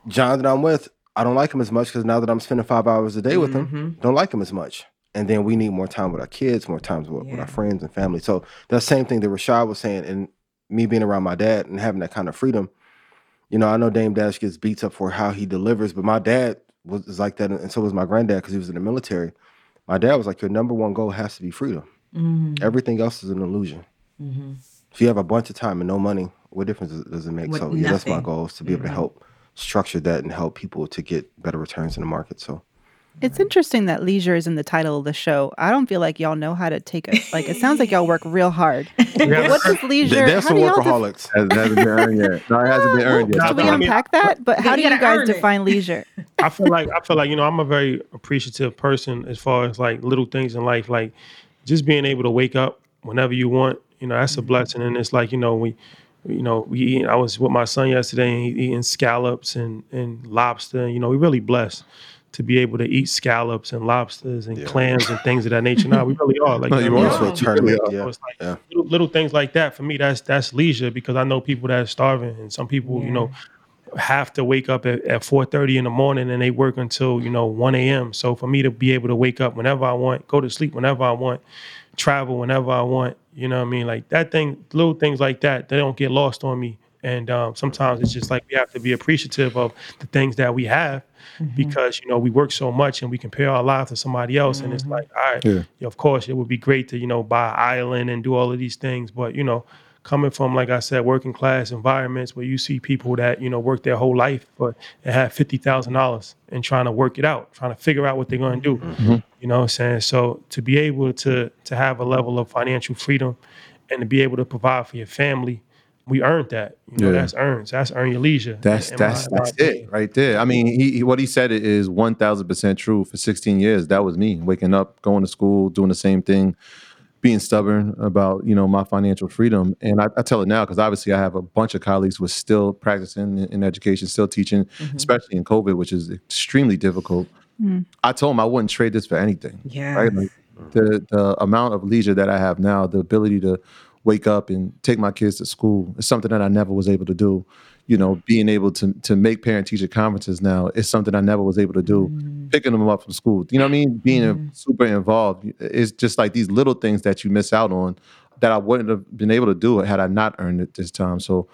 John that I'm with, I don't like him as much because now that I'm spending 5 hours a day with him, don't like him as much. And then we need more time with our kids, more time with our friends and family. So that same thing that Rashad was saying and me being around my dad and having that kind of freedom, you know, I know Dame Dash gets beats up for how he delivers, but my dad was like that and so was my granddad because he was in the military. My dad was like, your number one goal has to be freedom. Mm-hmm. Everything else is an illusion. Mm-hmm. If you have a bunch of time and no money, what difference does it make? So yeah, that's my goal is to be able to help structure that and help people to get better returns in the market. So it's interesting that leisure is in the title of the show. I don't feel like y'all know how to take it. Like it sounds like y'all work real hard. What does leisure? There's some workaholics. That hasn't been earned yet. No, it hasn't been earned yet. Can we unpack that? But how do you guys define leisure? I feel like you know I'm a very appreciative person as far as like little things in life, like. just being able to wake up whenever you want, you know, that's a blessing. And it's like, you know, I was with my son yesterday and he eating scallops and lobster. And, you know, we really blessed to be able to eat scallops and lobsters and clams and things of that nature. No, we really are. Like, no, you always feel turned up. So it's like little things like that. For me, that's leisure, because I know people that are starving, and some people, you know, have to wake up at 4:30 in the morning and they work until, you know, 1 a.m. So for me to be able to wake up whenever I want, go to sleep whenever I want, travel whenever I want, you know what I mean? Like that thing, little things like that, they don't get lost on me. And sometimes it's just like we have to be appreciative of the things that we have, because, you know, we work so much and we compare our lives to somebody else. And it's like, all right, of course, it would be great to, you know, buy an island and do all of these things. But, you know, coming from, like I said, working class environments where you see people that, you know, work their whole life but have $50,000 and trying to work it out, trying to figure out what they're going to do. You know what I'm saying? So to be able to have a level of financial freedom and to be able to provide for your family, we earned that. You know, that's earned. So that's earn your leisure. That's it right there. I mean, what he said is 1,000% true. For 16 years, that was me waking up, going to school, doing the same thing, being stubborn about, you know, my financial freedom. And I tell it now because obviously I have a bunch of colleagues who are still practicing in education, still teaching, especially in COVID, which is extremely difficult. I told them I wouldn't trade this for anything. Yeah. Right? Like the amount of leisure that I have now, the ability to wake up and take my kids to school is something that I never was able to do. You know, being able to make parent-teacher conferences now is something I never was able to do. Picking them up from school, you know what I mean? Being super involved. It's just like these little things that you miss out on that I wouldn't have been able to do had I not earned it this time. So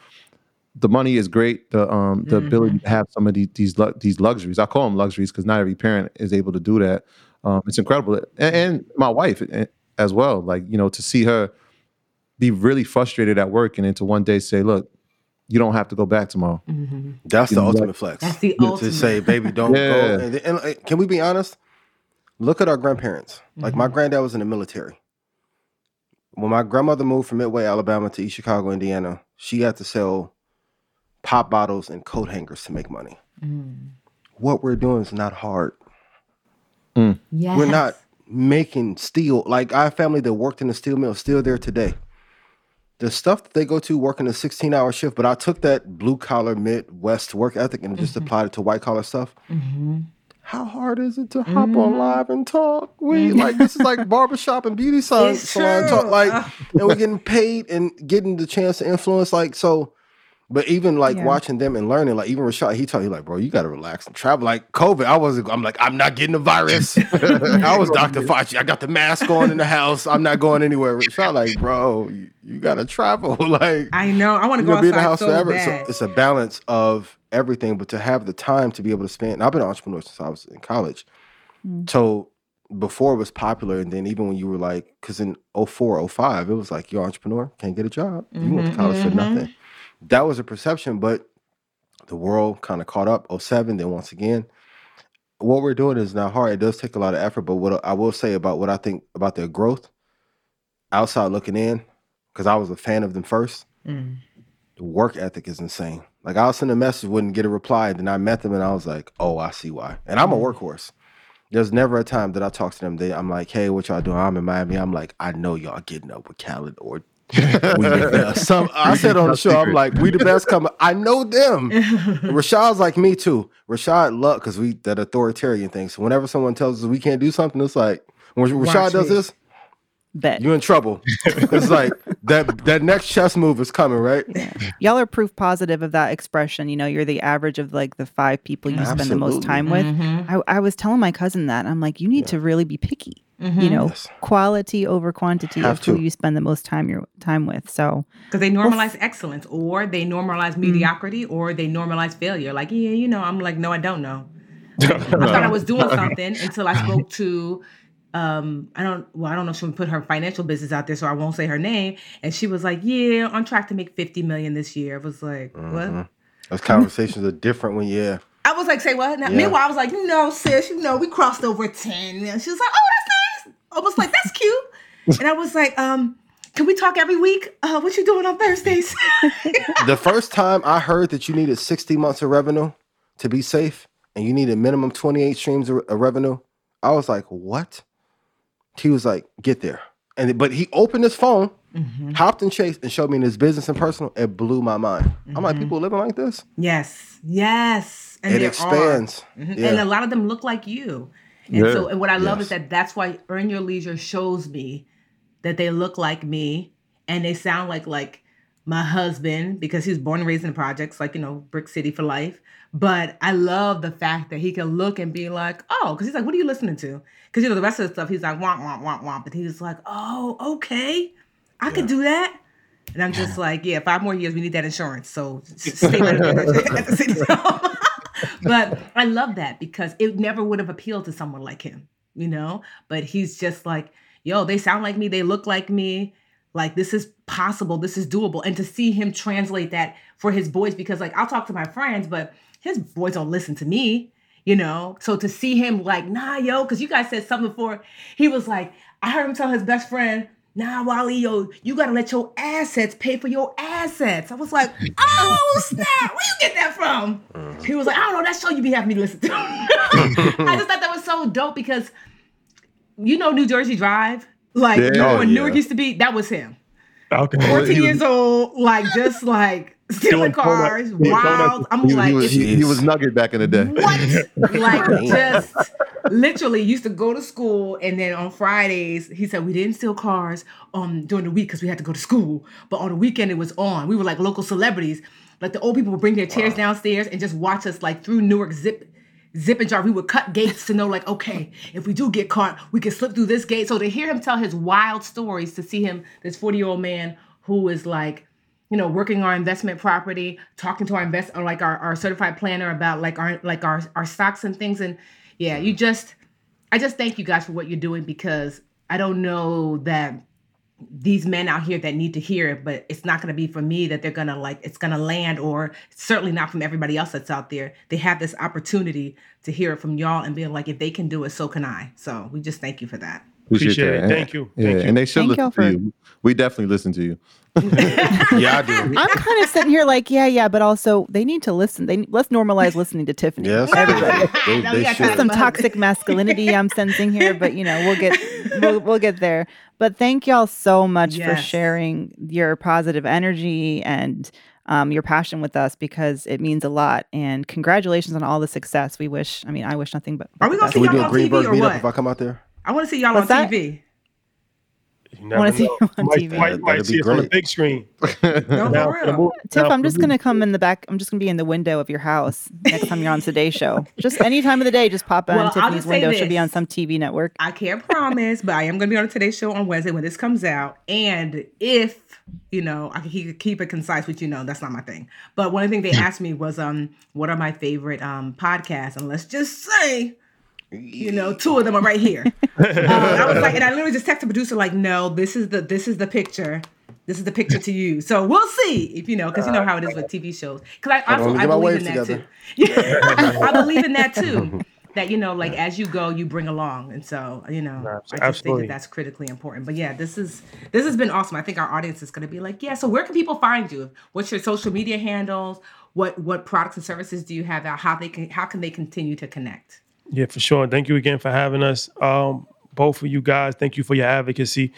the money is great. The ability to have some of these luxuries. I call them luxuries because not every parent is able to do that. It's incredible. And my wife as well. Like, you know, to see her be really frustrated at work and then to one day say, look, you don't have to go back tomorrow. That's the ultimate flex. That's the ultimate. To say, baby, don't go. And can we be honest? Look at our grandparents. Like, my granddad was in the military. When my grandmother moved from Midway, Alabama to East Chicago, Indiana, she had to sell pop bottles and coat hangers to make money. What we're doing is not hard. Yes. We're not making steel. Like, our family that worked in the steel mill is still there today. The stuff that they go to working a 16-hour shift, but I took that blue-collar Midwest work ethic and just applied it to white-collar stuff. How hard is it to hop on live and talk? We like, this is like barbershop and beauty salon talk. Like, and we're getting paid and getting the chance to influence. Like, so, but even like watching them and learning, like even Rashad, he told you, like, bro, you got to relax and travel. Like COVID, I'm like, I'm not getting the virus. I was Dr. Fauci. I got the mask on in the house. I'm not going anywhere. Rashad, like, bro, you got to travel. Like, I know. I want to go outside, be in the house so forever. So it's a balance of everything, but to have the time to be able to spend. And I've been an entrepreneur since I was in college. So before it was popular, and then even when you were like, because in 04, 05, it was like, you're an entrepreneur, can't get a job. You went to college for nothing. That was a perception, but the world kind of caught up. 07, then once again, what we're doing is not hard. It does take a lot of effort, but what I will say about what I think about their growth, outside looking in, because I was a fan of them first, the work ethic is insane. Like, I'll send a message, wouldn't get a reply, then I met them, and I was like, oh, I see why. And I'm a workhorse. There's never a time that I talk to them, I'm like, hey, what y'all doing? I'm in Miami. I'm like, I know y'all getting up with Khaled or I said on the show, I'm like, we the best company. I know them. Rashad's like me too. Rashad loved, because we that authoritarian thing. So whenever someone tells us we can't do something, it's like, when Rashad does this, you're in trouble. It's like that next chess move is coming, right? Yeah. Y'all are proof positive of that expression. You know, you're the average of like the five people you spend the most time with. I was telling my cousin that. I'm like, you need to really be picky. You know, quality over quantity of who you spend the most time with. So, because they normalize excellence, or they normalize mediocrity, or they normalize failure. Like, yeah, you know, I'm like, no, I don't know. I thought I was doing something until I spoke to, I don't know if she would put her financial business out there, so I won't say her name. And she was like, yeah, on track to make $50 million this year. I was like, what? Those conversations are different when I was like, say what? Now, meanwhile, I was like, you know, sis, you know, we crossed over 10. And she was like, oh, that's almost like, that's cute. And I was like, can we talk every week? What you doing on Thursdays? The first time I heard that you needed 60 months of revenue to be safe, and you needed minimum 28 streams of revenue, I was like, what? He was like, get there. But he opened his phone, hopped and chased, and showed me in his business and personal. It blew my mind. I'm like, people living like this? Yes. Yes. And it expands. Yeah. And a lot of them look like you. And so, and what I love is that that's why Earn Your Leisure shows me that they look like me and they sound like my husband, because he was born and raised in the projects, like, you know, Brick City for life. But I love the fact that he can look and be like, oh, because he's like, what are you listening to? Because, you know, the rest of the stuff, he's like, womp, womp. But he's like, oh, okay, I could do that. And I'm just like, 5 more years, we need that insurance. So stay right at the city. But I love that because it never would have appealed to someone like him, you know? But he's just like, yo, they sound like me, they look like me. Like, this is possible, this is doable. And to see him translate that for his boys, because, like, I'll talk to my friends, but his boys don't listen to me, you know? So to see him like, nah, yo, because you guys said something before. He was like, I heard him tell his best friend, nah, Wally, yo, you got to let your assets pay for your assets. I was like, oh, snap, where you get that from? He was like, I don't know, that show you be having me listen to. I just thought that was so dope because, you know, New Jersey Drive? Like, you know, when Newark used to be, that was him. Okay. 14 years old, like, just like stealing cars, wild. I'm like, he was Nugget back in the day. What? Like, just literally used to go to school. And then on Fridays, he said, we didn't steal cars during the week because we had to go to school. But on the weekend, it was on. We were like local celebrities. Like, the old people would bring their chairs downstairs and just watch us, like, through Newark zip and jar. We would cut gates to know, like, okay, if we do get caught, we can slip through this gate. So to hear him tell his wild stories, to see him, this 40-year-old man who is like, you know, working our investment property, talking to our certified planner about our stocks and things. And yeah, I just thank you guys for what you're doing, because I don't know that these men out here that need to hear it, but it's not going to be for me that they're going to it's going to land, or certainly not from everybody else that's out there. They have this opportunity to hear it from y'all and being like, if they can do it, so can I. So we just thank you for that. Appreciate it. Thank you. Yeah, and they should listen to you. We definitely listen to you. Yeah, I do. I'm kind of sitting here like, yeah, but also they need to listen. Let's normalize listening to Tiffany. Yes, everybody. There's some toxic masculinity I'm sensing here, but you know, we'll get there. But thank y'all so much for sharing your positive energy and your passion with us, because it means a lot. And congratulations on all the success. I wish nothing but. Are we gonna see y'all on Greenburgh TV or what? If I come out there. I want to see y'all on TV. I want to see you on TV. Might see it on the big screen. No, for real. Tiff, I'm just going to come in the back. I'm just going to be in the window of your house next time you're on Today Show. Just any time of the day, just pop on Tiffany's window. She'll be on some TV network. I can't promise, but I am going to be on Today Show on Wednesday when this comes out. And if, you know, I can keep it concise, which, you know, that's not my thing. But one of the things they asked me was, what are my favorite podcasts? And let's just say... you know, 2 of them are right here. I was like, and I literally just texted the producer, like, no, this is the picture. This is the picture to you. So we'll see if you know, because you know how it is with TV shows. Because I believe in that too. I believe in that too. That, you know, like, as you go, you bring along. And so, you know, I just think that's critically important. But yeah, this has been awesome. I think our audience is going to be like, yeah, so where can people find you? What's your social media handles? What products and services do you have out? How can they continue to connect? Yeah, for sure. Thank you again for having us. Both of you guys, thank you for your advocacy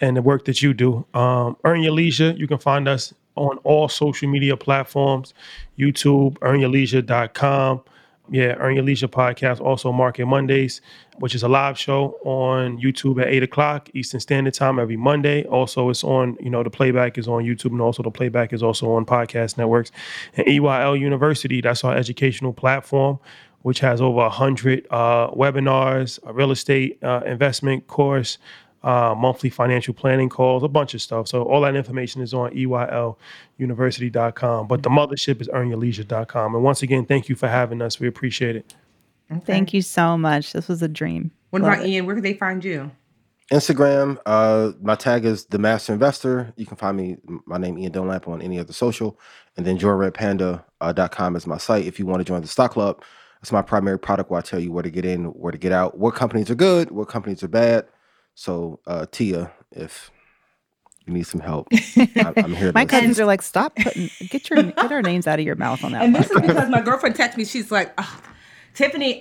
and the work that you do. Earn Your Leisure, you can find us on all social media platforms, YouTube, earnyourleisure.com. Yeah, Earn Your Leisure podcast, also Market Mondays, which is a live show on YouTube at 8 o'clock Eastern Standard Time every Monday. Also, it's on, you know, the playback is on YouTube, and also the playback is also on podcast networks. And EYL University, that's our educational platform, which has over 100 webinars, a real estate investment course, monthly financial planning calls, a bunch of stuff. So all that information is on EYLuniversity.com. But the mothership is earnyourleisure.com. And once again, thank you for having us. We appreciate it. Okay. Thank you so much. This was a dream. What about Ian? Where can they find you? Instagram. My tag is The Master Investor. You can find me, my name Ian Dunlap, on any other social. And then joinredpanda.com is my site if you want to join the Stock Club. It's my primary product, where I tell you where to get in, where to get out, what companies are good, what companies are bad. So, Tia, if you need some help, I'm here. My cousins are like, stop putting, get our names out of your mouth on that. And this is because my girlfriend texted me. She's like, oh, Tiffany,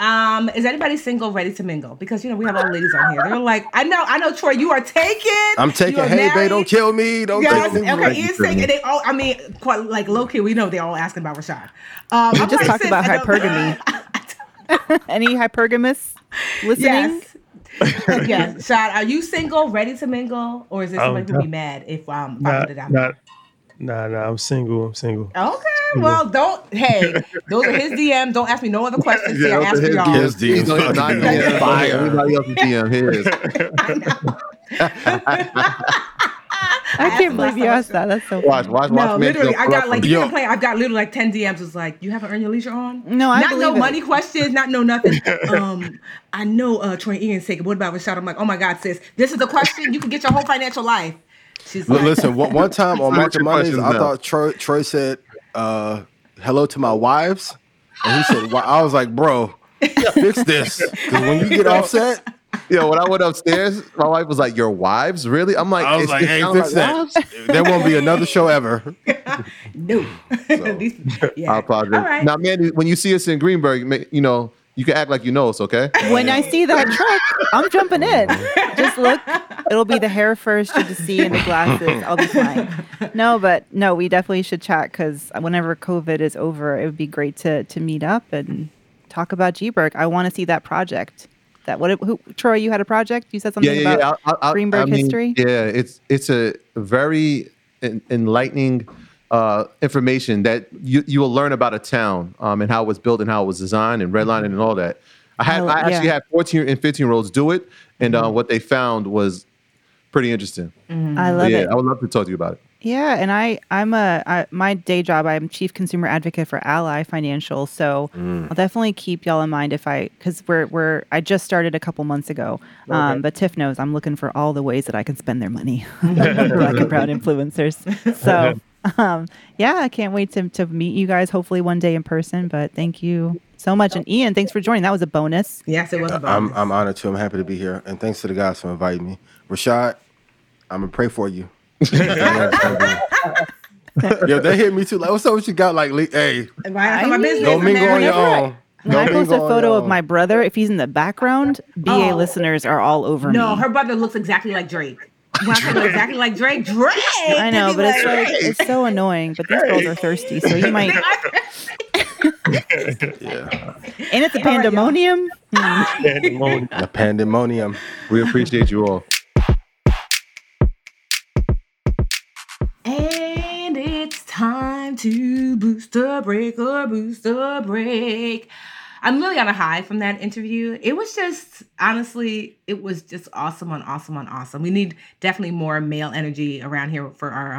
is anybody single ready to mingle? Because, you know, we have all ladies on here. They're like, I know, Troy, you are taken. I'm taken. Hey, babe, don't kill me. Don't kill me. Okay, Ian's taken. They all, I mean, quite like low-key, we know they all asking about Rashad. We just talked about hypergamy. Any hypergamous listening? Yes. Yeah. Rashad, are you single, ready to mingle? Or is this somebody who would be mad if I put it out? Nah, I'm single. Okay, well, don't. Hey, those are his DMs. Don't ask me no other questions. Yeah, ask me y'all. His DMs. Everybody else's DM. His. I know. I can't believe you asked that. That's so funny. Watch. Literally, I got like you play. I've got literally like 10 DMs. It's like you haven't earned your leisure on. No, I not no it. Money questions. Not no nothing. I know Troy Ian's taking. What about Rashad? I'm like, oh my God, sis, this is the question. You can get your whole financial life. Listen, one time on Market Mondays, I thought Troy said hello to my wives, and he said, well, I was like, bro, fix this. Because when you get offset, when I went upstairs, my wife was like, your wives? Really? I'm like, hey, fix that. There won't be another show ever. No. So, I apologize. Right. Now, Mandy, when you see us in Greenburgh, you know, you can act like you know us, okay? When I see that truck, I'm jumping in. Just look. It'll be the hair first, you just see, and the glasses. I'll be fine. No, we definitely should chat because whenever COVID is over, it would be great to meet up and talk about Greenburgh. I want to see that project. Troy, you had a project? You said something about Greenburgh history? Yeah, it's a very enlightening information that you will learn about a town and how it was built and how it was designed and redlining and all that. I actually had 14 and 15-year-olds do it, and what they found was pretty interesting. Mm-hmm. I love it. I would love to talk to you about it. Yeah, and my day job, I'm Chief Consumer Advocate for Ally Financial, so I'll definitely keep y'all in mind because I just started a couple months ago, but Tiff knows I'm looking for all the ways that I can spend their money. Black and proud influencers. So. I can't wait to meet you guys hopefully one day in person, but thank you so much. And Ian, thanks for joining. That was a bonus. Yes, it was a bonus. I'm honored too. I'm happy to be here. And thanks to the guys for inviting me. Rashad, I'm going to pray for you. Yeah, they hit me too. Like, what's up with you got? Like, hey, don't mingle on your own. When I post a photo of my brother, if he's in the background, BA listeners are all over me. No, her brother looks exactly like Drake. Exactly like Drake. I know, but it's so annoying. But these girls are thirsty, so you might. Yeah. And it's a pandemonium. A pandemonium. We appreciate you all. And it's time to boost a break. I'm really on a high from that interview. It was just, honestly, it was just awesome. We need definitely more male energy around here for our,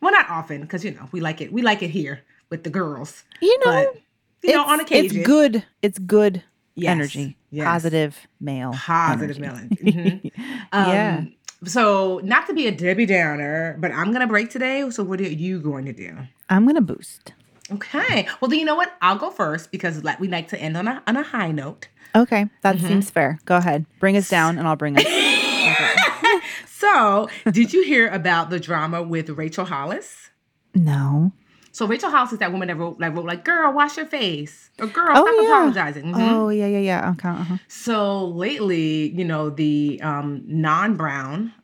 not often, because, you know, we like it here with the girls. You know, but, you know on occasion. It's good. It's good energy. Yes. Positive male energy. Mm-hmm. Yeah. So not to be a Debbie Downer, but I'm going to break today. So what are you going to do? I'm going to boost. Okay. Well, then you know what? I'll go first because we like to end on a high note. Okay. That seems fair. Go ahead. Bring us down and I'll bring us up. So, did you hear about the drama with Rachel Hollis? No. So, Rachel Hollis is that woman that wrote, girl, wash your face. Or, girl, stop apologizing. Mm-hmm. Oh, yeah. Okay. Uh-huh. So, lately, you know, the non-brown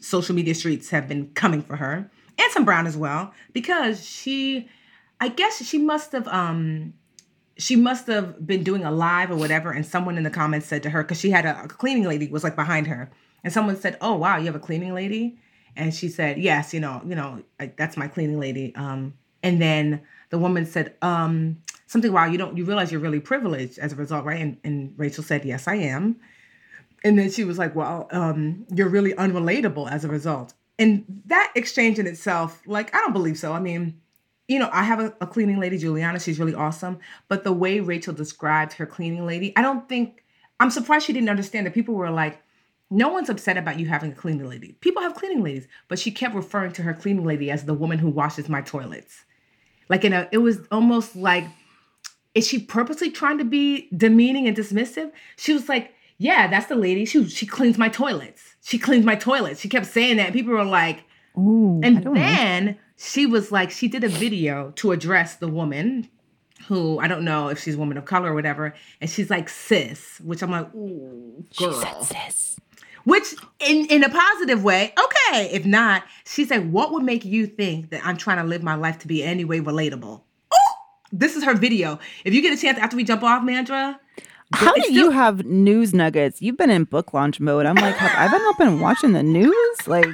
social media streets have been coming for her. And some brown as well, because she must have been doing a live or whatever, and someone in the comments said to her, because she had a cleaning lady was like behind her, and someone said, "Oh wow, you have a cleaning lady," and she said, "Yes, that's my cleaning lady." And then the woman said something, "Wow, you realize you're really privileged as a result, right?" And Rachel said, "Yes, I am," and then she was like, "Well, you're really unrelatable as a result." And that exchange in itself, I don't believe so. I mean, you know, I have a cleaning lady, Juliana. She's really awesome. But the way Rachel described her cleaning lady, I'm surprised she didn't understand that people were like, no one's upset about you having a cleaning lady. People have cleaning ladies. But she kept referring to her cleaning lady as the woman who washes my toilets. It was almost like, is she purposely trying to be demeaning and dismissive? She was like, yeah, that's the lady. She cleans my toilets. She kept saying that. People were like, ooh. And then she was like, she did a video to address the woman who I don't know if she's a woman of color or whatever, and she's like, sis, which I'm like, ooh, girl. She said sis. Which, in a positive way, okay. If not, she said, what would make you think that I'm trying to live my life to be any way relatable? Oh, this is her video. If you get a chance after we jump off, Mandra. How do you have news nuggets? You've been in book launch mode. I'm like, have I not been watching the news? Like,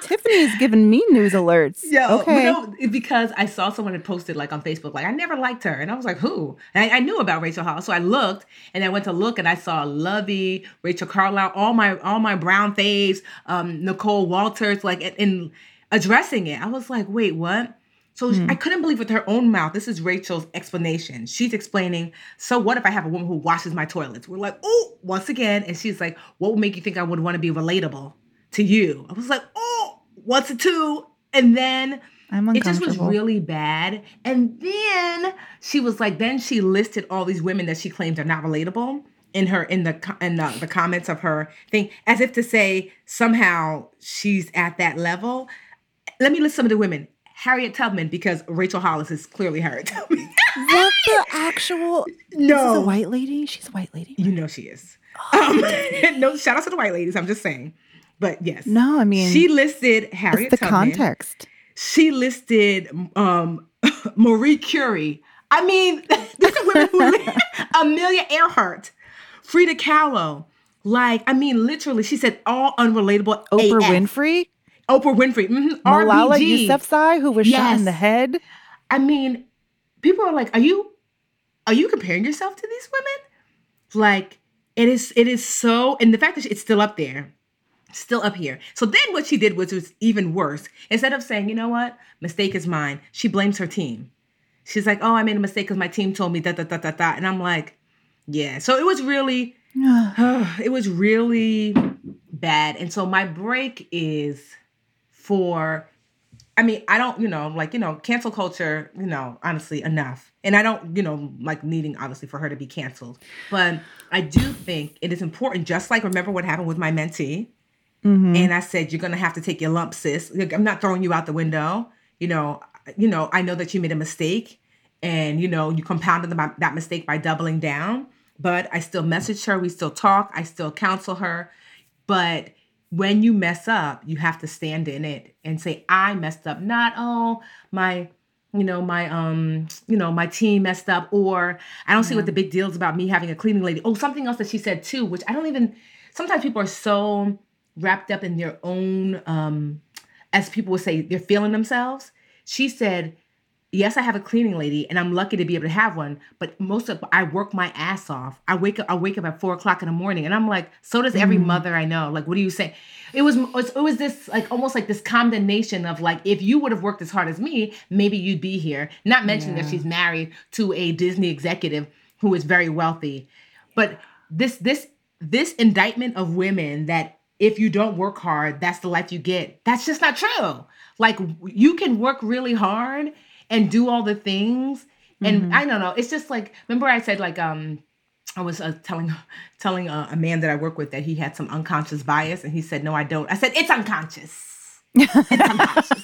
Tiffany's giving me news alerts. Yeah, okay. Because I saw someone had posted like on Facebook, like I never liked her. And I was like, who? And I knew about Rachel Hollis. So I looked and I went to look and I saw Lovey, Rachel Carlisle, all my brown faves, Nicole Walters, like in addressing it. I was like, wait, what? So I couldn't believe with her own mouth. This is Rachel's explanation. She's explaining, so what if I have a woman who washes my toilets? We're like, oh, once again. And she's like, what would make you think I would want to be relatable to you? I was like, oh, once a two. And then it just was really bad. And then she was like, then she listed all these women that she claimed are not relatable in the comments of her thing, as if to say somehow she's at that level. Let me list some of the women. Harriet Tubman, because Rachel Hollis is clearly Harriet Tubman. What the actual? No. This is a white lady? She's a white lady? You know she is. No, shout out to the white ladies. I'm just saying. But yes. No, I mean. She listed Harriet Tubman. It's the context. She listed Marie Curie. I mean, these are women who live. Amelia Earhart. Frida Kahlo. Like, I mean, literally, she said all unrelatable. Oprah Winfrey? Oprah Winfrey, Malala Yousafzai, who was shot in the head. I mean, people are like, "Are you comparing yourself to these women?" Like, it is so, and the fact that it's still up there, still up here. So then, what she did was even worse. Instead of saying, "You know what, mistake is mine," she blames her team. She's like, "Oh, I made a mistake because my team told me that, that," and I'm like, "Yeah." So it was really, it was really bad. And so my break is. Cancel culture, honestly, enough. And I don't, needing, obviously, for her to be canceled. But I do think it is important, just like remember what happened with my mentee. Mm-hmm. And I said, you're going to have to take your lump, sis. I'm not throwing you out the window. I know that you made a mistake. And, you compounded that mistake by doubling down. But I still message her. We still talk. I still counsel her. But when you mess up, you have to stand in it and say, I messed up, not, oh, my team messed up, or I don't see what the big deal is about me having a cleaning lady. Oh, something else that she said too, which I don't even, sometimes people are so wrapped up in their own, as people would say, they're feeling themselves. She said, yes, I have a cleaning lady and I'm lucky to be able to have one, but I work my ass off. I wake up at 4 o'clock in the morning and I'm like, so does every mother I know. Like, what do you say? It was this like almost like this condemnation of like, if you would have worked as hard as me, maybe you'd be here. Not mentioning that she's married to a Disney executive who is very wealthy. But this indictment of women that if you don't work hard, that's the life you get. That's just not true. Like, you can work really hard and do all the things. And I don't know. It's just like, remember I said like, I was telling a man that I work with that he had some unconscious bias. And he said, no, I don't. I said, it's unconscious. It's unconscious.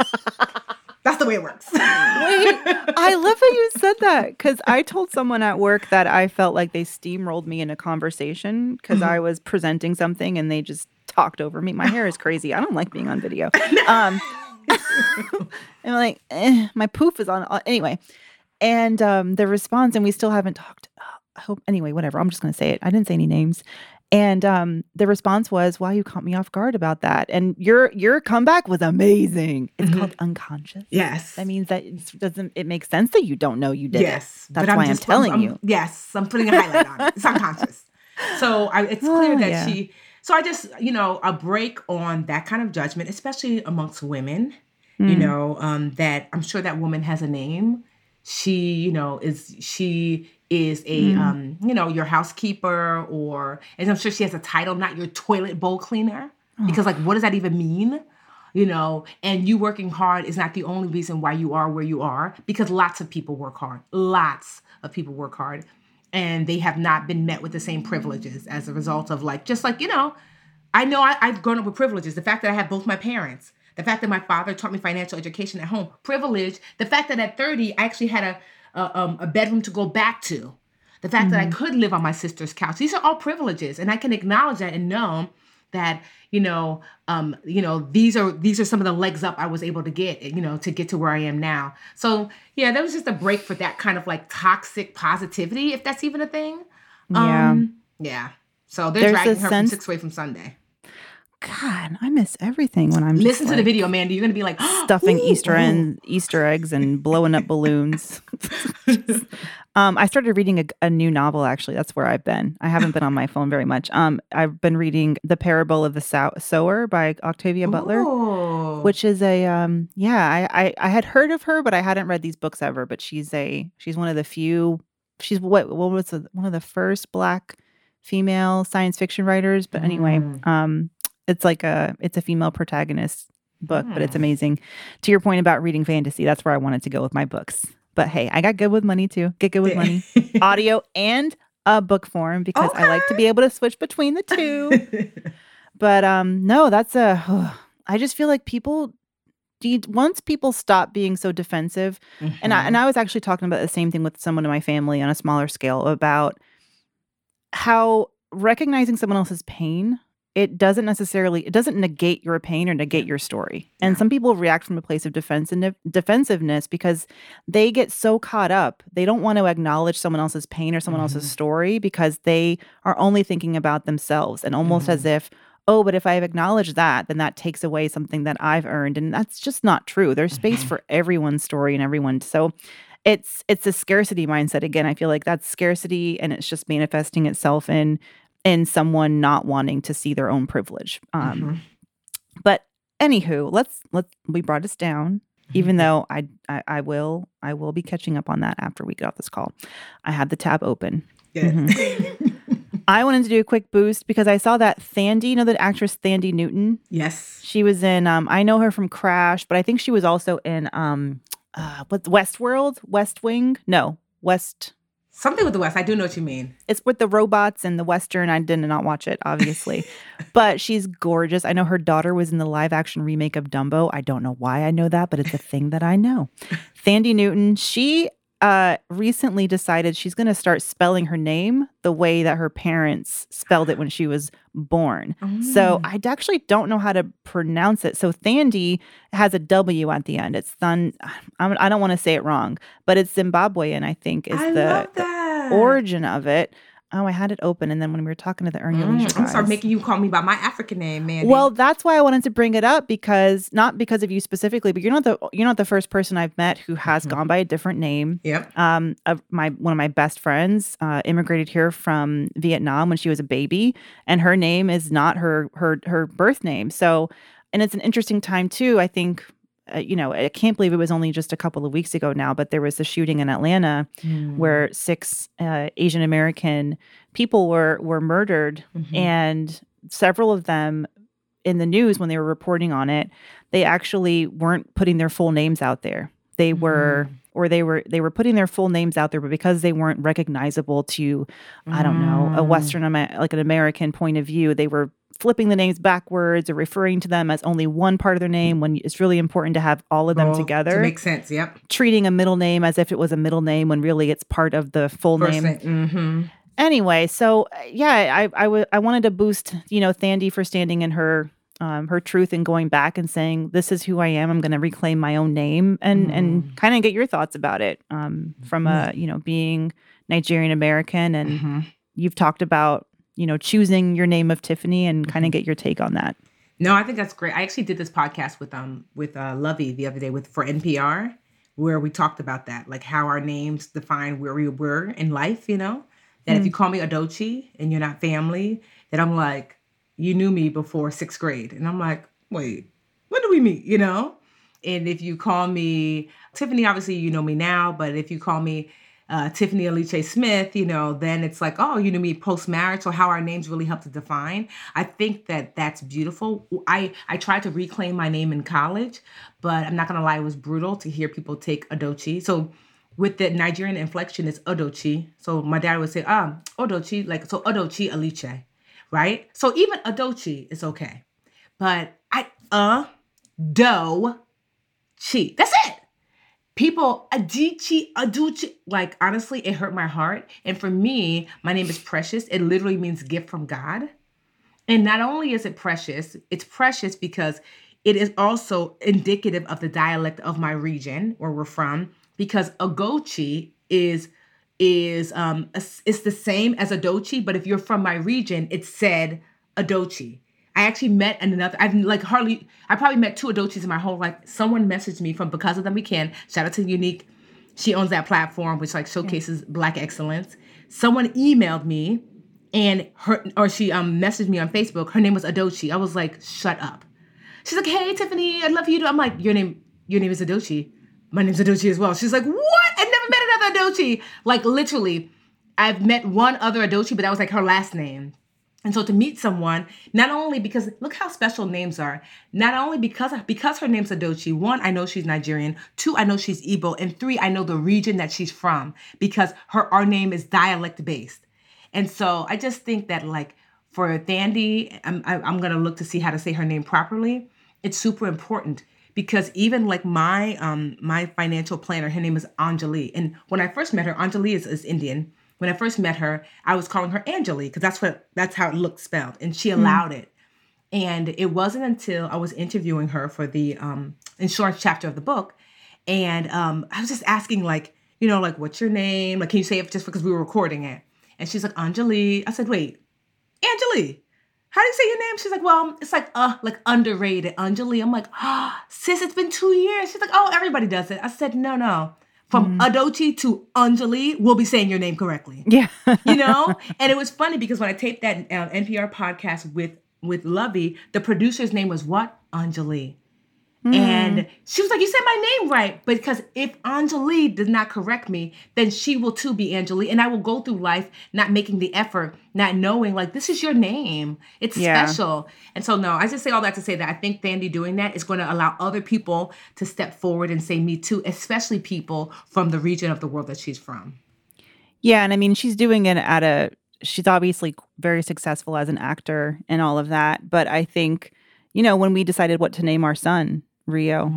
That's the way it works. Wait, I love how you said that. Because I told someone at work that I felt like they steamrolled me in a conversation because I was presenting something and they just talked over me. My hair is crazy. I don't like being on video. And I'm like, my poof is on. Anyway, and the response, and we still haven't talked. I hope, anyway, whatever. I'm just going to say it. I didn't say any names. And the response was, wow, you caught me off guard about that. And your comeback was amazing. It's called unconscious. Yes. That means that it makes sense that you don't know you did it. That's why I'm telling you. Yes. I'm putting a highlight on it. It's unconscious. So it's clear that she... So I just, a break on that kind of judgment, especially amongst women, that I'm sure that woman has a name. She, is a, your housekeeper or, and I'm sure she has a title, not your toilet bowl cleaner. Oh. Because like, what does that even mean? And you working hard is not the only reason why you are where you are, because lots of people work hard. Lots of people work hard. And they have not been met with the same privileges as a result of like, just like, I know I've grown up with privileges. The fact that I have both my parents, the fact that my father taught me financial education at home, privilege, the fact that at 30, I actually had a bedroom to go back to, the fact that I could live on my sister's couch. These are all privileges, and I can acknowledge that and know that, these are some of the legs up I was able to get, to get to where I am now. So yeah, that was just a break for that kind of like toxic positivity, if that's even a thing. Yeah. So they're dragging her from 6 Way from Sunday. God, I miss everything when I'm listen to the video, Mandy. You're gonna be like stuffing Easter eggs and blowing up balloons. I started reading a new novel. Actually, that's where I've been. I haven't been on my phone very much. I've been reading The Parable of the Sower by Octavia Butler, which is a I had heard of her, but I hadn't read these books ever. But she's one of the few. She's one of the first Black female science fiction writers. But anyway, it's a female protagonist book, but it's amazing. To your point about reading fantasy, that's where I wanted to go with my books. But hey, I got good with money too. Get good with money, audio and a book form, because I like to be able to switch between the two. But I just feel like once people stop being so defensive, and I was actually talking about the same thing with someone in my family on a smaller scale about how recognizing someone else's pain, it doesn't negate your pain or negate your story. And some people react from a place of defensiveness because they get so caught up. They don't want to acknowledge someone else's pain or someone else's story because they are only thinking about themselves, and almost as if, but if I've acknowledged that, then that takes away something that I've earned. And that's just not true. There's space for everyone's story and everyone. So it's a scarcity mindset. Again, I feel like that's scarcity, and it's just manifesting itself in someone not wanting to see their own privilege. But anywho, we brought us down, even though I will be catching up on that after we get off this call. I had the tab open. Yeah. I wanted to do a quick boost because I saw that the actress Thandie Newton. Yes. She was in, I know her from Crash, but I think she was also in, Westworld? West Wing? No. West... Something with the West. I do know what you mean. It's with the robots and the Western. I did not watch it, obviously. But she's gorgeous. I know her daughter was in the live-action remake of Dumbo. I don't know why I know that, but it's a thing that I know. Thandie Newton, she recently decided she's going to start spelling her name the way that her parents spelled it when she was born. So I actually don't know how to pronounce it. So Thandie has a W at the end. It's I don't want to say it wrong, but it's Zimbabwean, I think, is the origin of it. Oh, I had it open, and then when we were talking to the Earn Your Leisure guys, I'm sorry, making you call me by my African name, Mandy. Well, that's why I wanted to bring it up, because not because of you specifically, but you're not the first person I've met who has gone by a different name. Yep. One of my best friends immigrated here from Vietnam when she was a baby, and her name is not her birth name. So, and it's an interesting time too. I think. I can't believe it was only just a couple of weeks ago now, but there was a shooting in Atlanta where 6 Asian American people were murdered, and several of them in the news when they were reporting on it, they actually weren't putting their full names out there. They were, or they were putting their full names out there, but because they weren't recognizable to, I don't know, a Western, like an American point of view, they were flipping the names backwards or referring to them as only one part of their name when it's really important to have all of them together. To make sense, yep. Treating a middle name as if it was a middle name when really it's part of the full name. Anyway, so yeah, I wanted to boost, Thandie for standing in her truth and going back and saying, this is who I am. I'm going to reclaim my own name and kind of get your thoughts about it from being Nigerian American. And you've talked about, choosing your name of Tiffany and kind of get your take on that. No, I think that's great. I actually did this podcast with Lovey the other day for NPR, where we talked about that, like how our names define where we were in life, that if you call me Adochi and you're not family, that I'm like, you knew me before 6th grade. And I'm like, wait, when do we meet, And if you call me Tiffany, obviously you know me now, but if you call me Tiffany Aliche Smith, then it's like, oh, you know me post-marriage, so how our names really help to define. I think that that's beautiful. I tried to reclaim my name in college, but I'm not going to lie, it was brutal to hear people take Adochi. So with the Nigerian inflection, it's Adochi. So my dad would say, Adochi, so Adochi Aliche, right? So even Adochi is okay. But I, do, chi. That's it. People, Adichie, like honestly, it hurt my heart. And for me, my name is precious. It literally means gift from God. And not only is it precious, it's precious because it is also indicative of the dialect of my region where we're from, because Agochi is the same as Adochi, but if you're from my region, it's said Adochi. I actually met another, I probably met two Adochis in my whole life. Someone messaged me from Because of Them We Can. Shout out to Unique. She owns that platform, which like showcases Black excellence. Someone emailed me and she messaged me on Facebook. Her name was Adochi. I was like, shut up. She's like, hey, Tiffany, I'd love you to. I'm like, your name is Adochi. My name's Adochi as well. She's like, what? I've never met another Adochi. Like literally, I've met one other Adochi, but that was like her last name. And so to meet someone, not only because, look how special names are, not only because her name's Adochi, one, I know she's Nigerian, two, I know she's Igbo, and three, I know the region that she's from because our name is dialect-based. And so I just think that like for Thandie, I'm going to look to see how to say her name properly. It's super important because even like my financial planner, her name is Anjali. And when I first met her, Anjali is Indian. When I first met her, I was calling her Anjali because that's how it looked spelled, and she allowed it. And it wasn't until I was interviewing her for the insurance chapter of the book, and I was just asking like what's your name? Like, can you say it just because we were recording it? And she's like Anjali. I said, wait, Anjali, how do you say your name? She's like, well, it's like underrated Anjali. I'm like, ah, sis, it's been 2 years. She's like, oh, everybody does it. I said, no. From Adochi to Anjali, we'll be saying your name correctly. Yeah. You know? And it was funny because when I taped that NPR podcast with Lovey, the producer's name was what? Anjali. And she was like, you said my name right. Because if Anjali does not correct me, then she will too be Anjali. And I will go through life not making the effort, not knowing like, this is your name. It's special. And so, no, I just say all that to say that I think Thandie doing that is going to allow other people to step forward and say me too, especially people from the region of the world that she's from. Yeah. And I mean, she's doing it she's obviously very successful as an actor and all of that. But I think, you know, when we decided what to name our son, Rio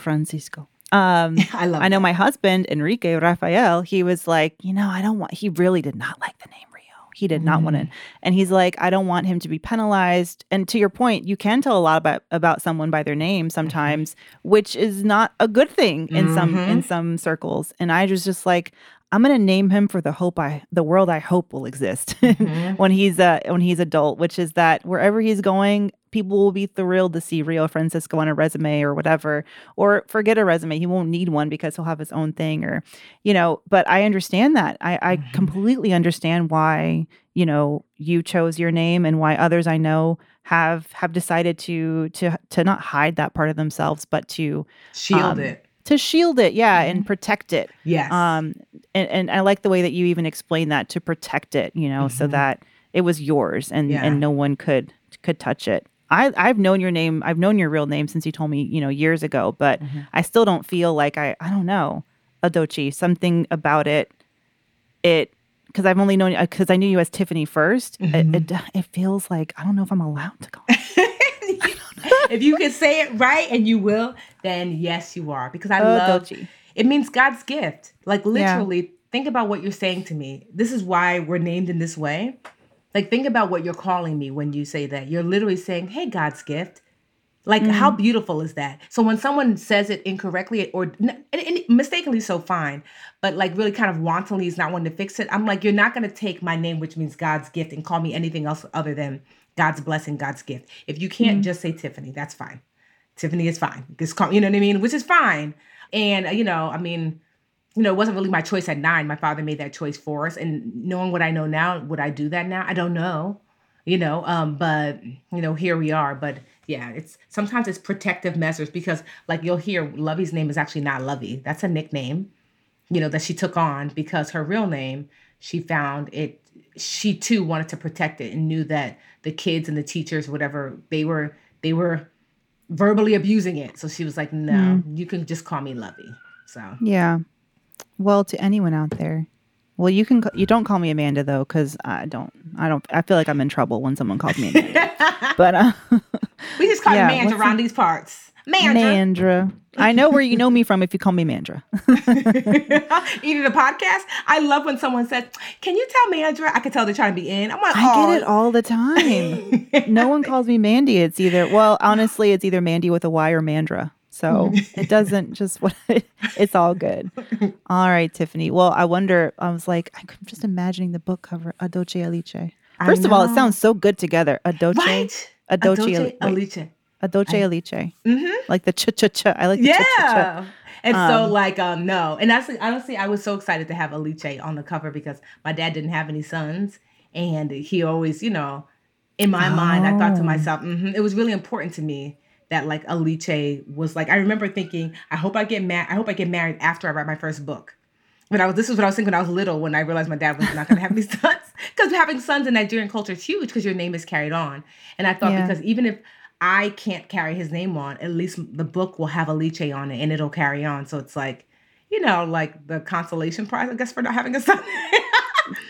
Francisco. I love. I know that. My husband, Enrique Rafael, he was like, you know, he really did not like the name Rio. He did not want it. And he's like, I don't want him to be penalized. And to your point, you can tell a lot about someone by their name sometimes, which is not a good thing in some circles. And I was just like, I'm going to name him for the world I hope will exist when he's adult, which is that wherever he's going, people will be thrilled to see Rio Francisco on a resume or whatever, or forget a resume. He won't need one because he'll have his own thing or, you know, but I understand that. I completely understand why, you know, you chose your name and why others I know have decided to not hide that part of themselves, but to shield it. To shield it, yeah, and protect it. Yes. And I like the way that you even explained that, to protect it, you know, so that it was yours and no one could touch it. I've known your name. I've known your real name since you told me, you know, years ago, but I still don't feel like I don't know, Adochi, something about it because I've only known, because I knew you as Tiffany first. It feels like, I don't know if I'm allowed to call you. If you can say it right, and you will, then yes, you are. Because I love, Dochi. It means God's gift. Like literally, think about what you're saying to me. This is why we're named in this way. Like think about what you're calling me when you say that. You're literally saying, hey, God's gift. Like how beautiful is that? So when someone says it incorrectly or and mistakenly, so fine, but like really kind of wantonly is not wanting to fix it. I'm like, you're not going to take my name, which means God's gift, and call me anything else other than God's blessing, God's gift. If you can't just say Tiffany, that's fine. Tiffany is fine. Just call, you know what I mean? Which is fine. And, you know, I mean, you know, it wasn't really my choice at 9. My father made that choice for us. And knowing what I know now, would I do that now? I don't know, you know, but, you know, here we are. But yeah, sometimes it's protective measures because like you'll hear Lovey's name is actually not Lovey. That's a nickname, you know, that she took on because her real name, she found it. She too wanted to protect it and knew that the kids and the teachers, whatever, they were verbally abusing it. So she was like, no, you can just call me Lovey. So, yeah. Well, to anyone out there, well, you don't call me Amanda though. Cause I feel like I'm in trouble when someone calls me Amanda. But we just call Amanda around these parts. Mandra. I know where you know me from if you call me Mandra. Either the podcast. I love when someone says, can you tell Mandra? I can tell they're trying to be in. I'm like, I get it all the time. No one calls me Mandy. It's either, well, honestly, it's either Mandy with a Y or Mandra. So it doesn't just, it's all good. All right, Tiffany. Well, I wonder, I was like, I'm just imagining the book cover, Adoche Aliche. First of all, it sounds so good together. Adoche. Right? Adoche Aliche. Adoche Aliche. Mm-hmm. Like the cha-cha-cha. I like the cha-cha-cha. And so like, no. And that's, honestly, I was so excited to have Aliche on the cover because my dad didn't have any sons. And he always, you know, in my mind, I thought to myself, it was really important to me that like Aliche was like, I remember thinking, I hope I get married after I write my first book. But this is what I was thinking when I was little, when I realized my dad was not going to have any sons. Because having sons in Nigerian culture is huge because your name is carried on. And I thought because even if I can't carry his name on, at least the book will have Aliche on it and it'll carry on. So it's like, you know, like the consolation prize, I guess, for not having a son.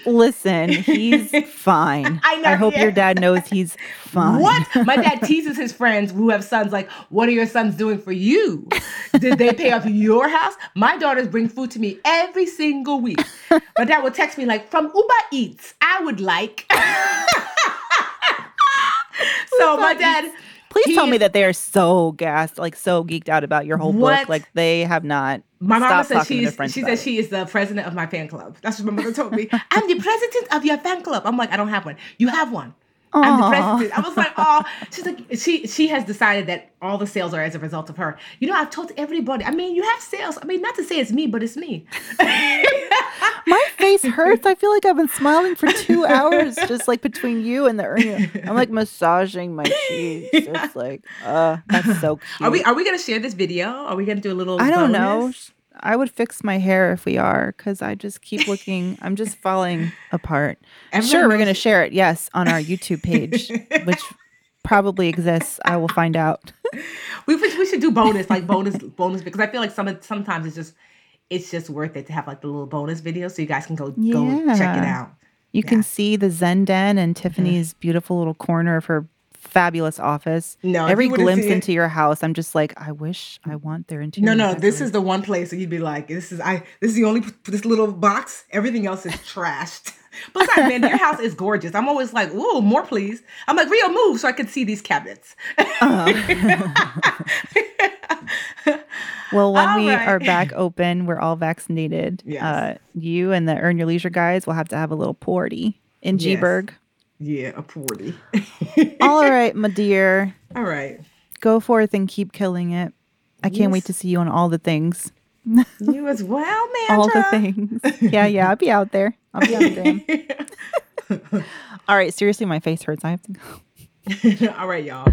Listen, he's fine. I know. I hope your dad knows he's fine. What? My dad teases his friends who have sons like, what are your sons doing for you? Did they pay off your house? My daughters bring food to me every single week. My dad will text me like, from Uber Eats, I would like. So my dad... Please tell me that they are so gassed, like so geeked out about your whole book. Like they have not. My mama says she is the president of my fan club. That's what my mother told me. I'm the president of your fan club. I'm like, I don't have one. You have one. Aww. I'm the president. I was like, oh, she's like, she has decided that all the sales are as a result of her. You know, I've told everybody. I mean, you have sales. I mean, not to say it's me, but it's me. My face hurts. I feel like I've been smiling for 2 hours, just like between you and the urn. I'm like massaging my cheeks. It's like, that's so cute. Are we gonna share this video? Are we gonna do a little? I don't bonus? Know. I would fix my hair if we are, because I just keep looking. I'm just falling apart. We're gonna share it. Yes, on our YouTube page, which probably exists. I will find out. We should do bonus because I feel like sometimes it's just. It's just worth it to have like the little bonus video so you guys can go check it out. You can see the Zen Den and Tiffany's beautiful little corner of her fabulous office. No, every glimpse into your house, I'm just like, I wish I want their interior. No, this is the one place that you'd be like, this is the only this little box. Everything else is trashed. Besides, man, your house is gorgeous. I'm always like, ooh, more please. I'm like, Rio, move so I can see these cabinets. Well, when we are back open, we're all vaccinated. Yes. You and the Earn Your Leisure guys will have to have a little party in Gburgh. Yeah, a party. All right, my dear. All right. Go forth and keep killing it. I can't wait to see you on all the things. You as well, man. All the things. Yeah, I'll be out there. All right, seriously, my face hurts. I have to go. All right, y'all.